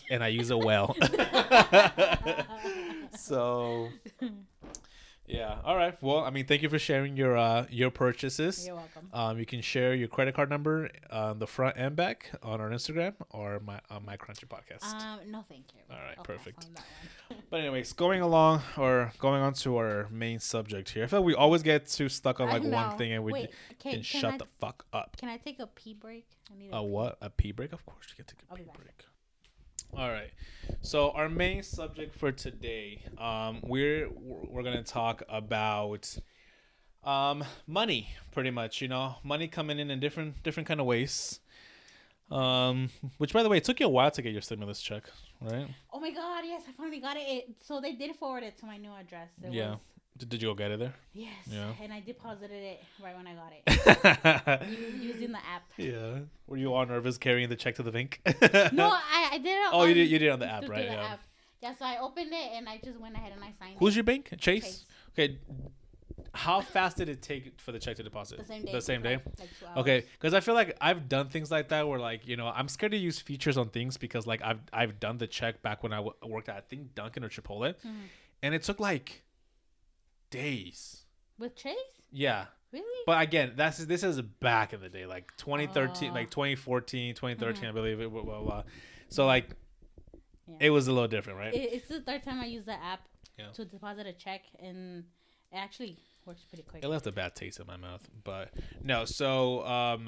and I use it well. So. Yeah. All right. Well, I mean, thank you for sharing your uh, your purchases. You're welcome. Um, you can share your credit card number on the front and back on our Instagram or my on my Crunchy Podcast. Um, no, thank you. All right. Okay, perfect. But anyways, going along or going on to our main subject here. I feel like we always get too stuck on like one thing and we Wait, can, can shut I, the fuck up. Can I take a pee break? I need a, a what? A pee break? Of course you can take a I'll pee break. All right, so our main subject for today, um, we're we're gonna talk about um, money, pretty much. You know, money coming in in different different kind of ways. Um, which, by the way, it took you a while to get your stimulus check, right? Oh my God, yes, I finally got it. it so they did forward it to my new address. It yeah. Was- Did you go get it there? Yes. Yeah. And I deposited it right when I got it. Using the app. Yeah. Were you all nervous carrying the check to the bank? No, I, I did it oh, on... Oh, you did, you did it on the app, right? The yeah. App. Yeah, so I opened it and I just went ahead and I signed Who's it. Who's your bank? Chase? Chase? Okay. How fast did it take for the check to deposit? The same day. The same day? Like, like two hours. Okay. Because I feel like I've done things like that where, like, you know, I'm scared to use features on things because, like, I've, I've done the check back when I w- worked at, I think, Dunkin' or Chipotle. Mm-hmm. And it took, like... days with Chase, yeah, really. But again, that's this is back in the day, like twenty thirteen, oh. Like twenty fourteen, twenty thirteen, mm-hmm. I believe it. Blah, blah, blah. So like, yeah. It was a little different, right? It, it's the third time I used the app yeah. to deposit a check, and it actually works pretty quick. It left a bad taste in my mouth, but no. So um,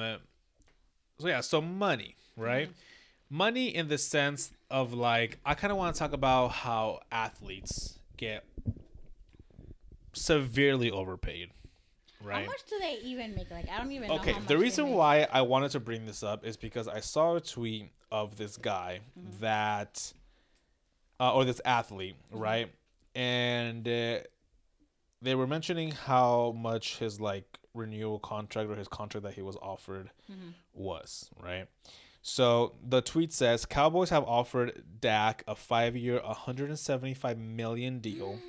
so yeah, so money, right? Mm-hmm. Money in the sense of like, I kind of want to talk about how athletes get severely overpaid, right? How much do they even make? Like, I don't even know. Okay, the reason why I wanted to bring this up is because I saw a tweet of this guy mm-hmm. that, uh, or this athlete, mm-hmm. right? And uh, they were mentioning how much his like renewal contract or his contract that he was offered mm-hmm. was, right? So the tweet says, Cowboys have offered Dak a five-year, one hundred seventy-five million dollars deal. Mm-hmm.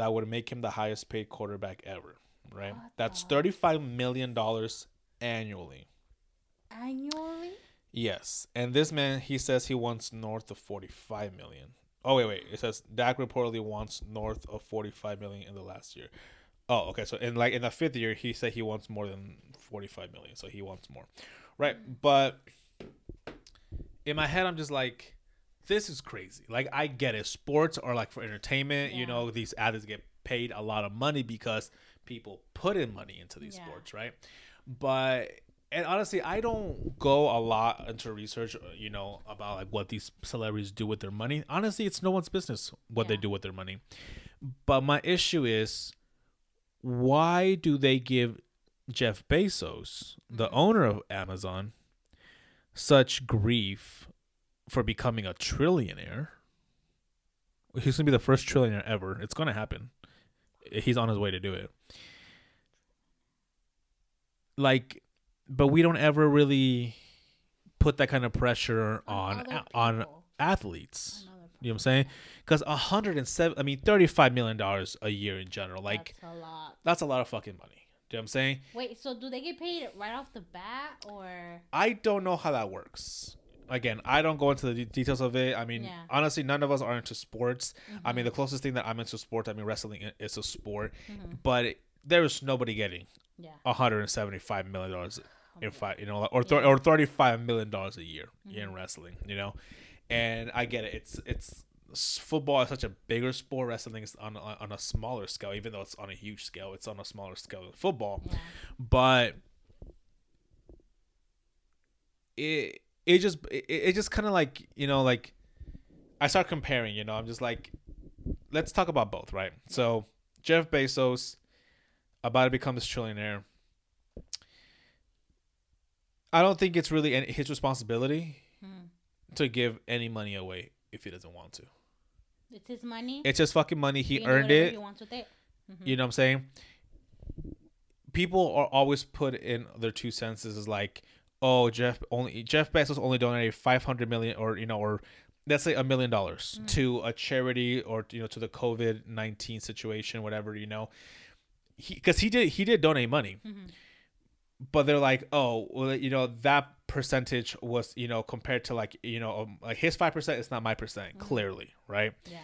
That would make him the highest paid quarterback ever, right? What That's thirty-five million dollars annually. Annually? Yes. And this man, he says he wants north of forty-five million dollars. Oh, wait, wait. It says Dak reportedly wants north of forty-five million dollars in the last year. Oh, okay. So in like in the fifth year, he said he wants more than forty-five million dollars. So he wants more, right? Mm. But in my head, I'm just like, this is crazy. Like, I get it. Sports are like for entertainment. Yeah. You know, these athletes get paid a lot of money because people put in money into these yeah. sports, right? But, and honestly, I don't go a lot into research, you know, about like what these celebrities do with their money. Honestly, it's no one's business what yeah. they do with their money. But my issue is, why do they give Jeff Bezos, the owner of Amazon, such grief for becoming a trillionaire? He's going to be the first trillionaire ever. It's going to happen. He's on his way to do it. Like, but we don't ever really put that kind of pressure on on, on athletes. You know what I'm saying? Because one hundred seven, I mean, thirty-five million dollars a year in general. Like, that's a lot. That's a lot of fucking money. Do you know what I'm saying? Wait, so do they get paid right off the bat, or? I don't know how that works. Again, I don't go into the details of it. I mean, yeah. honestly, none of us are into sports. Mm-hmm. I mean, the closest thing that I'm into sports, I mean, wrestling is a sport. Mm-hmm. But it, there is nobody getting yeah. one hundred seventy-five million dollars okay. in five, you know, or th- yeah. or thirty-five million dollars a year mm-hmm. in wrestling, you know? And I get it. It's it's football is such a bigger sport. Wrestling is on on a smaller scale, even though it's on a huge scale. It's on a smaller scale than football, yeah. but it it just it, it just kind of like, you know, like I start comparing. You know, I'm just like, let's talk about both, right? So Jeff Bezos about to become this trillionaire. I don't think it's really any, his responsibility. Hmm. To give any money away if he doesn't want to. It's his money. It's his fucking money. He you earned it. He wants with it. Mm-hmm. You know what I'm saying? People are always put in their two senses as like, oh, Jeff only Jeff Bezos only donated five hundred million, or, you know, or let's say a million dollars mm-hmm. to a charity, or, you know, to the COVID nineteen situation, whatever, you know, because he, he did he did donate money. Mm-hmm. But they're like, oh, well, you know, that percentage was, you know, compared to like, you know, um, like his five percent is not my percent, mm-hmm. clearly, right? Yeah.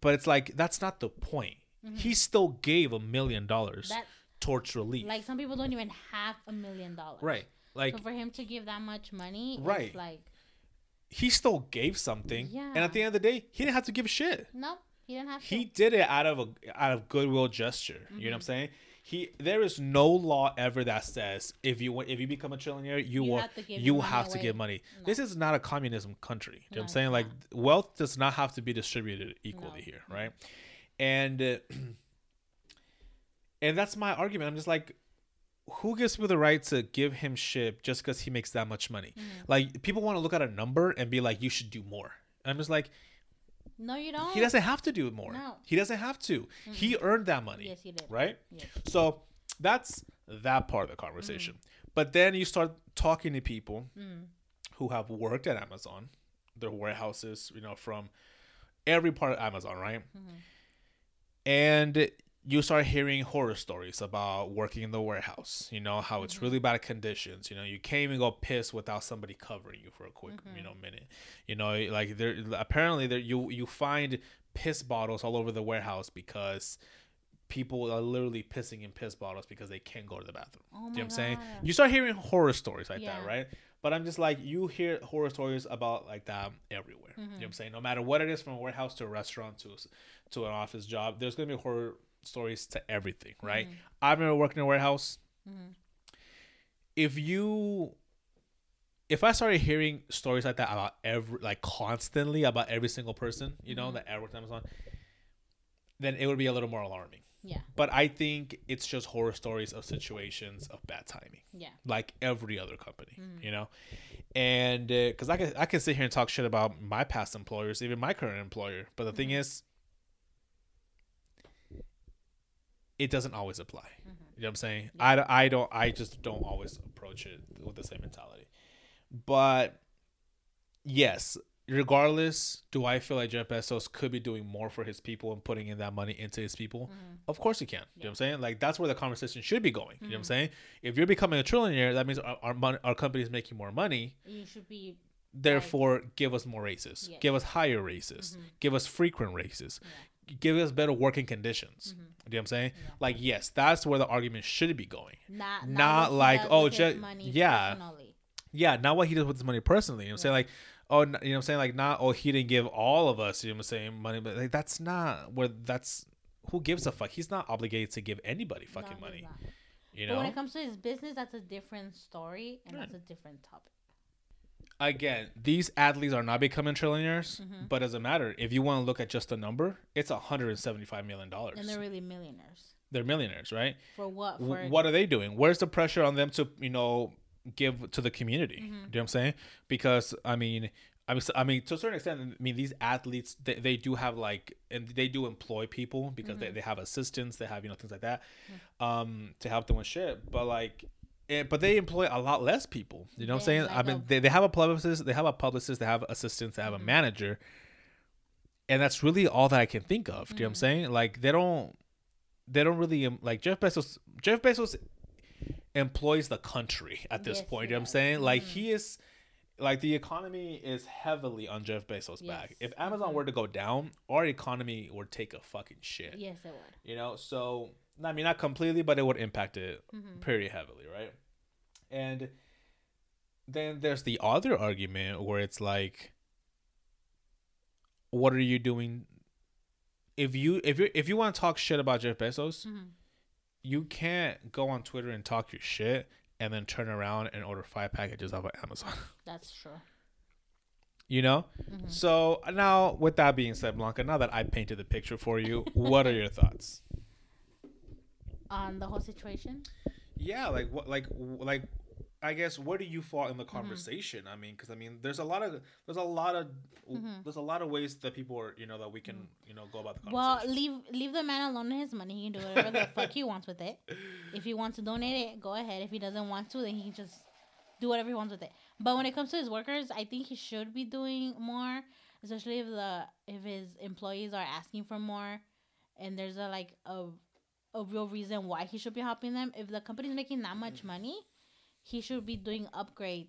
But it's like, that's not the point. Mm-hmm. He still gave a million dollars towards relief. Like, some people don't even have a million dollars. Right. Like, so for him to give that much money, right. It's like. He still gave something. Yeah. And at the end of the day, he didn't have to give a shit. No, he didn't have to. He did it out of, a, out of goodwill gesture. Mm-hmm. You know what I'm saying? He, there is no law ever that says if you if you become a trillionaire, you, you will have to give, you have to give money. No. This is not a communism country. Do you know what I'm saying? Like, wealth does not have to be distributed equally no. here, right? And uh, and that's my argument. I'm just like, who gives me the right to give him shit just because he makes that much money? Mm-hmm. Like, people want to look at a number and be like, you should do more. And I'm just like, no, you don't. He doesn't have to do it more. No. He doesn't have to. Mm-hmm. He earned that money. Yes, he did. Right? Yes. So that's that part of the conversation. Mm-hmm. But then you start talking to people mm-hmm. who have worked at Amazon, their warehouses, you know, from every part of Amazon, right? Mm-hmm. And you start hearing horror stories about working in the warehouse, you know, how it's mm-hmm. really bad conditions. You know, you can't even go piss without somebody covering you for a quick, mm-hmm. you know, minute. You know, like, there apparently there you you find piss bottles all over the warehouse because people are literally pissing in piss bottles because they can't go to the bathroom. Oh, you know what I'm saying? You start hearing horror stories like yeah. that, right? But I'm just like, you hear horror stories about like that everywhere. Mm-hmm. You know what I'm saying? No matter what it is, from a warehouse to a restaurant to to an office job, there's going to be horror stories to everything, right? Mm-hmm. I remember working in a warehouse. Mm-hmm. If you, if I started hearing stories like that about every, like constantly about every single person, you mm-hmm. know, that I worked at Amazon, then it would be a little more alarming. Yeah. But I think it's just horror stories of situations of bad timing. Yeah. Like every other company, mm-hmm. you know, and uh, because I can I can sit here and talk shit about my past employers, even my current employer, but the mm-hmm. thing is, it doesn't always apply. Mm-hmm. You know what I'm saying? Yeah. I, I don't, I just don't always approach it with the same mentality. But yes, regardless, do I feel like Jeff Bezos could be doing more for his people and putting in that money into his people? Mm-hmm. Of course he can. Yeah. You know what I'm saying? Like, that's where the conversation should be going. Mm-hmm. You know what I'm saying? If you're becoming a trillionaire, that means our, our, mon- our company is making more money. You should be. Therefore, like, give us more raises. Yes. Give us higher raises. Mm-hmm. Give us frequent raises. Yeah. Give us better working conditions. Mm-hmm. Do you know what I'm saying? Yeah. Like, yes, that's where the argument should be going. Not, not, not like, oh, just money. Yeah. Personally. Yeah, not what he does with his money personally. You know what I'm saying? Like, oh, you know what I'm saying? Like, not, oh, he didn't give all of us, you know what I'm saying, money. But like, that's not where, that's, who gives a fuck? He's not obligated to give anybody fucking no, money. Not. You know? But when it comes to his business, that's a different story and right. that's a different topic. Again, these athletes are not becoming trillionaires, mm-hmm. but it doesn't matter. If you want to look at just the number, it's one hundred seventy-five million dollars. And they're really millionaires. They're millionaires, right? For what? For what are they doing? Where's the pressure on them to, you know, give to the community? Mm-hmm. You know what I'm saying? Because, I mean, I mean, I mean, to a certain extent, I mean, these athletes, they, they do have, like, and they do employ people because mm-hmm. they, they have assistants, they have, you know, things like that mm-hmm. um, to help them with shit. But, like, it, but they employ a lot less people. You know what I'm saying? Like I mean, a- they, they have a publicist, they have a publicist, they have assistants, they have a manager. And that's really all that I can think of. Mm-hmm. Do you know what I'm saying? Like, they don't, they don't really, like, Jeff Bezos, Jeff Bezos employs the country at this yes, point. You know what I'm saying? Like, mm-hmm. he is, like, the economy is heavily on Jeff Bezos' yes. back. If Amazon mm-hmm. were to go down, our economy would take a fucking shit. Yes, it would. You know, so... I mean, not completely, but it would impact it mm-hmm. pretty heavily, right? And then there's the other argument where it's like, what are you doing? If you if you if you want to talk shit about Jeff Bezos, mm-hmm. you can't go on Twitter and talk your shit and then turn around and order five packages off of Amazon. That's true. You know? Mm-hmm. So now, with that being said, Blanca, now that I painted the picture for you, what are your thoughts? On the whole situation, yeah, like what, like, like, I guess where do you fall in the conversation? Mm-hmm. I mean, because I mean, there's a lot of, there's a lot of, mm-hmm. there's a lot of ways that people are, you know, that we can, you know, go about the conversation. Well, leave leave the man alone and his money. He can do whatever the fuck he wants with it. If he wants to donate it, go ahead. If he doesn't want to, then he can just do whatever he wants with it. But when it comes to his workers, I think he should be doing more, especially if the if his employees are asking for more, and there's a like a. a real reason why he should be helping them. If the company's making that much money, he should be doing upgrades,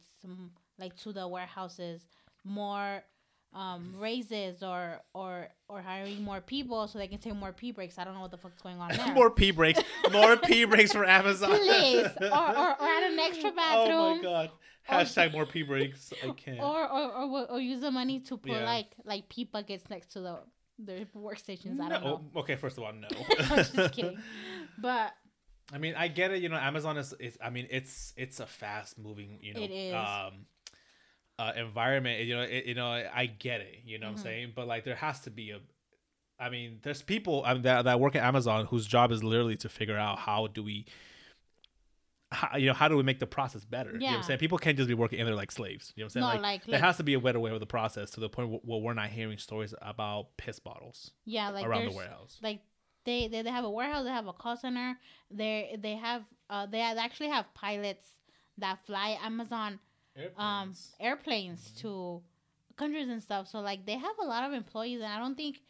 like to the warehouses, more um, raises, or or or hiring more people so they can take more pee breaks. I don't know what the fuck's going on there. More pee breaks, more pee breaks for Amazon. Please, or, or or add an extra bathroom. Oh my god! Hashtag or, more pee breaks. I can't. Or or or, or use the money to put yeah. like like pee buckets next to the. Their workstations, no. I don't know. Okay, first of all, no. I'm just kidding. But... I mean, I get it. You know, Amazon is... is I mean, it's it's a fast-moving, you know... It is. Um, uh, environment. You know, it, you know, I get it. You know mm-hmm. what I'm saying? But, like, there has to be a... I mean, there's people I mean, that, that work at Amazon whose job is literally to figure out how do we... How, you know, how do we make the process better? Yeah. You know what I'm saying? People can't just be working and they're like slaves. You know what I'm saying? No, like, like, there like, has to be a better way of the process to the point where, where we're not hearing stories about piss bottles. Yeah, like around the warehouse. Like they, they, they have a warehouse, they have a call center. They they have uh they actually have pilots that fly Amazon airplanes. um airplanes mm-hmm. to countries and stuff. So like they have a lot of employees, and I don't think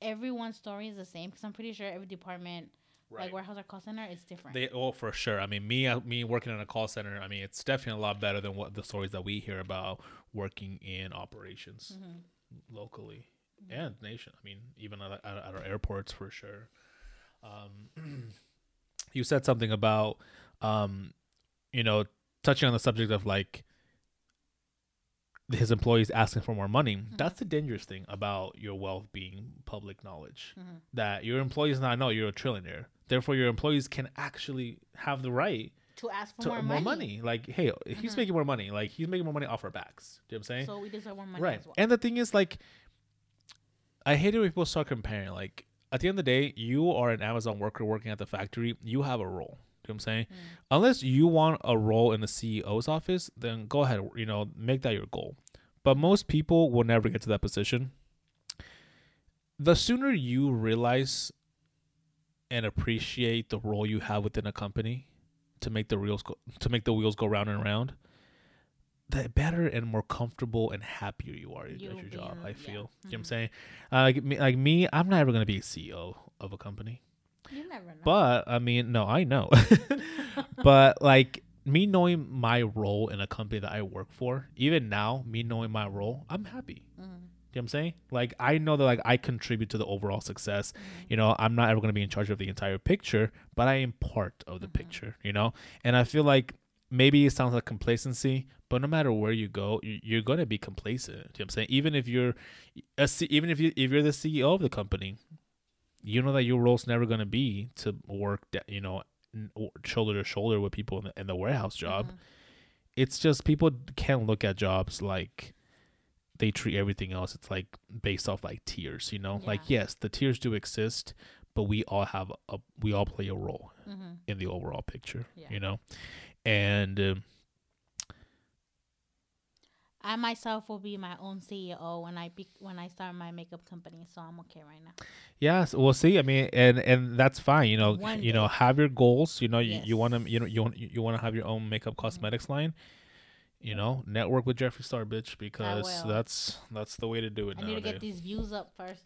everyone's story is the same because I'm pretty sure every department. Right. Like warehouse or call center is different. They oh for sure. I mean me me working in a call center. I mean it's definitely a lot better than what the stories that we hear about working in operations mm-hmm. locally mm-hmm. and nation. I mean even at, at, at our airports for sure. Um, you said something about um, you know touching on the subject of like his employees asking for more money. Mm-hmm. That's the dangerous thing about your wealth being public knowledge. Mm-hmm. That your employees not know you're a trillionaire. Therefore, your employees can actually have the right to ask for to, more, more money. money. Like, hey, if mm-hmm. he's making more money, like he's making more money off our backs. Do you know what I'm saying? So we deserve more money right. as well. And the thing is, like, I hate it when people start comparing. Like, at the end of the day, you are an Amazon worker working at the factory. You have a role. Do you know what I'm saying? Mm. Unless you want a role in the C E O's office, then go ahead. You know, make that your goal. But most people will never get to that position. The sooner you realize and appreciate the role you have within a company to make the wheels go, to make the wheels go round and round, the better and more comfortable and happier you are at your job, I feel. Yeah. You know mm-hmm. what I'm saying? Uh, like, me, like me, I'm never going to be a C E O of a company. You never know. But, I mean, no, I know. But, like, me knowing my role in a company that I work for, even now, me knowing my role, I'm happy. Mm-hmm. You know what I'm saying? Like, I know that, like, I contribute to the overall success. Mm-hmm. You know, I'm not ever going to be in charge of the entire picture, but I am part of the mm-hmm. picture, you know? And I feel like maybe it sounds like complacency, But no matter where you go, you're going to be complacent. You know what I'm saying? Even if you're a C, even if you if you're the C E O of the company, you know that your role's never going to be to work, you know, shoulder to shoulder with people in the, in the warehouse job. Mm-hmm. It's just people can't look at jobs like they treat everything else. It's like based off like tiers, you know. Yeah. Like yes, the tiers do exist, but we all have a we all play a role mm-hmm. in the overall picture, yeah. you know. And um, I myself will be my own C E O when I be, when I start my makeup company, so I'm okay right now. Yeah, so we'll see. I mean, and, and that's fine. You know, One you day. know, have your goals. You know, yes. you, you want to you know you want you want to have your own makeup cosmetics mm-hmm. line. You know, network with Jeffree Star, bitch, because that's that's the way to do it. I nowadays. need to get these views up first.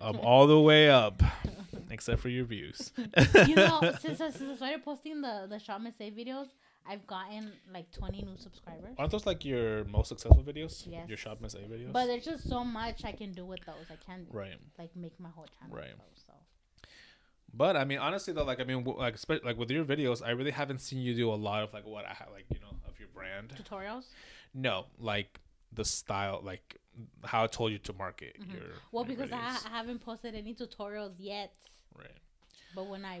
I'm all the way up, except for your views. You know, since I, since I started posting the the Shop and Save videos, I've gotten like twenty new subscribers. Aren't those like your most successful videos? Yes. Your Shop and Save videos. But there's just so much I can do with those. I can't right. like make my whole channel. Right. Those, so. But I mean, honestly though, like I mean, like like with your videos, I really haven't seen you do a lot of like what I have, like you know, of your brand tutorials. No, like the style, like how I told you to market mm-hmm. your. Well, your because I, I haven't posted any tutorials yet. Right. But when I.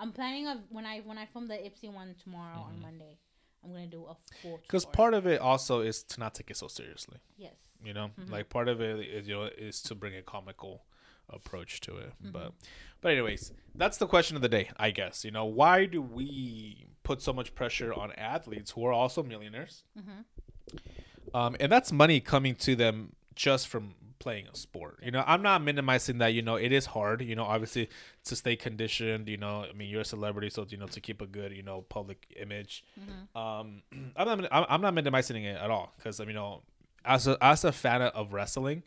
I'm planning on when I when I film the Ipsy one tomorrow mm-hmm. on Monday, I'm gonna do a full. Because part of it also is to not take it so seriously. Yes. You know, mm-hmm. like part of it is you know is to bring a comical approach to it, mm-hmm. but but anyways, that's the question of the day, I guess. You know, why do we put so much pressure on athletes who are also millionaires? Mm-hmm. Um, and that's money coming to them just from playing a sport. You know, I'm not minimizing that, you know, it is hard, you know, obviously to stay conditioned, you know, I mean, you're a celebrity, so, you know, to keep a good, you know, public image. Mm-hmm. Um, I'm not, I'm not minimizing it at all. Cause I mean, you know, as a, as a fan of wrestling,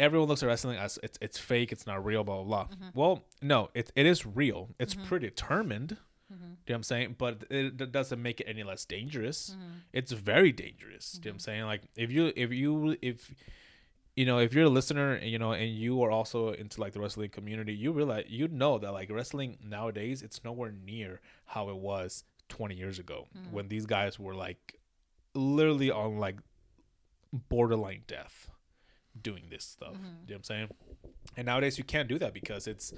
everyone looks at wrestling as it's, it's fake. It's not real, blah, blah, blah. Mm-hmm. Well, no, it, it is real. It's mm-hmm. predetermined. Mm-hmm. You know what I'm saying? But it, it doesn't make it any less dangerous. Mm-hmm. It's very dangerous. Mm-hmm. You know what I'm saying? Like if you, if you, if, you know, if you're a listener, you know, and you are also into like the wrestling community, you realize, you know, that like wrestling nowadays, it's nowhere near how it was twenty years ago mm-hmm. when these guys were like literally on like borderline death doing this stuff. Mm-hmm. You know what I'm saying? And nowadays you can't do that because it's,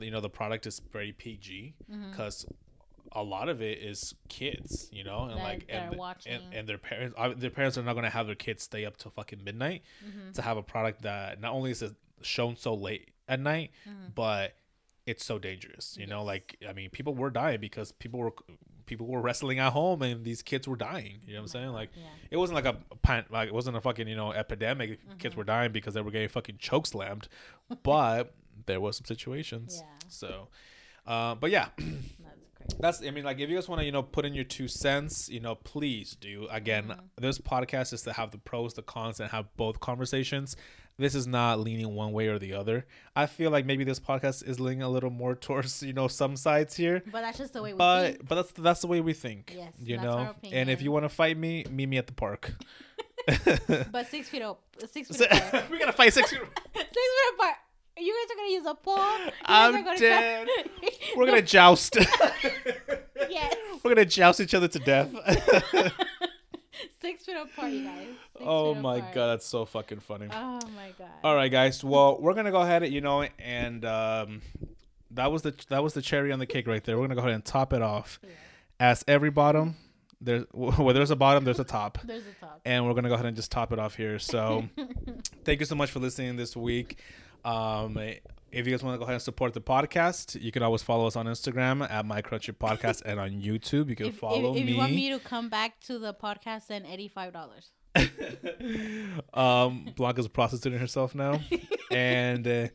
you know, the product is very P G because mm-hmm. a lot of it is kids, you know, and that, like and, the, and and their parents, their parents are not going to have their kids stay up till fucking midnight mm-hmm. to have a product that not only is it shown so late at night, mm-hmm. but it's so dangerous, you yes. know, like, I mean, people were dying because people were, people were wrestling at home and these kids were dying. You know what I'm saying? Like, yeah. it wasn't like a, a like it wasn't a fucking, you know, epidemic. Mm-hmm. Kids were dying because they were getting fucking choke slammed, but there was some situations. Yeah. So, uh, but yeah. That's, I mean, like, if you guys want to, you know, put in your two cents, you know, please do. Again, mm-hmm. this podcast is to have the pros, the cons, and have both conversations. This is not leaning one way or the other. I feel like maybe this podcast is leaning a little more towards, you know, some sides here. But that's just the way we but, think. But that's that's the way we think. Yes, you that's know? Our opinion. And if you want to fight me, meet me at the park. But six feet up. Six feet apart. We're going to fight six feet apart. Six feet apart. You guys are going to use a pole. You I'm gonna dead. Go- We're going to joust. Yes. We're going to joust each other to death. Six feet apart, you guys. Six oh, my apart. God. That's so fucking funny. Oh, my God. All right, guys. Well, we're going to go ahead, and, you know, and um, that was the that was the cherry on the cake right there. We're going to go ahead and top it off. Yeah. As every bottom, there's, well, there's a bottom, there's a top. There's a top. And we're going to go ahead and just top it off here. So thank you so much for listening this week. Um, if you guys want to go ahead and support the podcast, you can always follow us on Instagram at My Crunchy Podcast and on YouTube. You can if, follow if, if me. If you want me to come back to the podcast, then eighty-five dollars. um, Blanca's prostituting herself now. And, uh,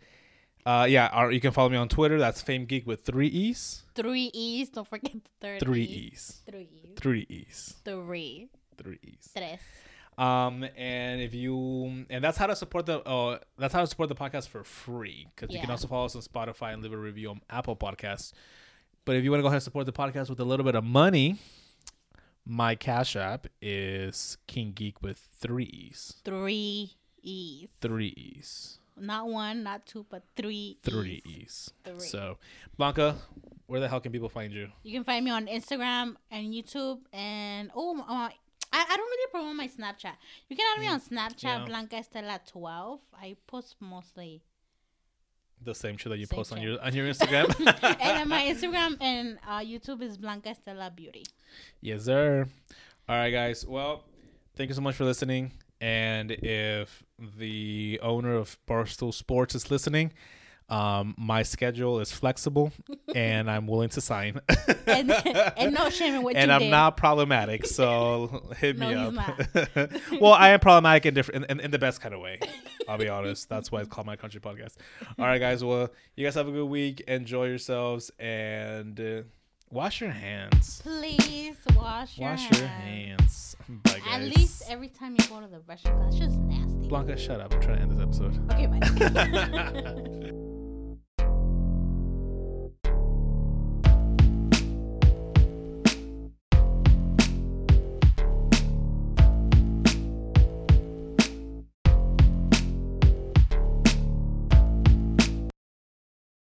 uh, yeah, our, you can follow me on Twitter. That's Fame Geek with three E's. Three E's. Don't forget the third Three e. E's. Three E's. Three E's. Three. Three E's. Tres. Um, and if you, and that's how to support the, uh, that's how to support the podcast for free. Cause yeah. you can also follow us on Spotify and leave a review on Apple Podcasts. But if you want to go ahead and support the podcast with a little bit of money, my Cash App is King Geek with three E's. Three E's. Three E's. Not one, not two, but three E's. Three E's. Three. So Blanca, where the hell can people find you? You can find me on Instagram and YouTube and oh, uh, I, I don't really promote my Snapchat. You can add me on Snapchat, yeah. Blanca Estela twelve. I post mostly the same shit that you same post shit. on your on your Instagram. And my Instagram and uh, YouTube is Blanca Estela Beauty. Yes, sir. All right, guys. Well, thank you so much for listening. And if the owner of Barstool Sports is listening, um, my schedule is flexible and I'm willing to sign. and, and no shame in what and you I'm did. Not problematic, so hit no, me up. Well, I am problematic in different, in, in, in the best kind of way. I'll be honest. That's why it's called My Country Podcast. All right, guys. Well, you guys have a good week. Enjoy yourselves and uh, wash your hands. Please wash your wash hands. Wash your hands. Bye, guys. At least every time you go to the restroom, that's just nasty. Blanca, shut up. I'm trying to end this episode. Okay, bye.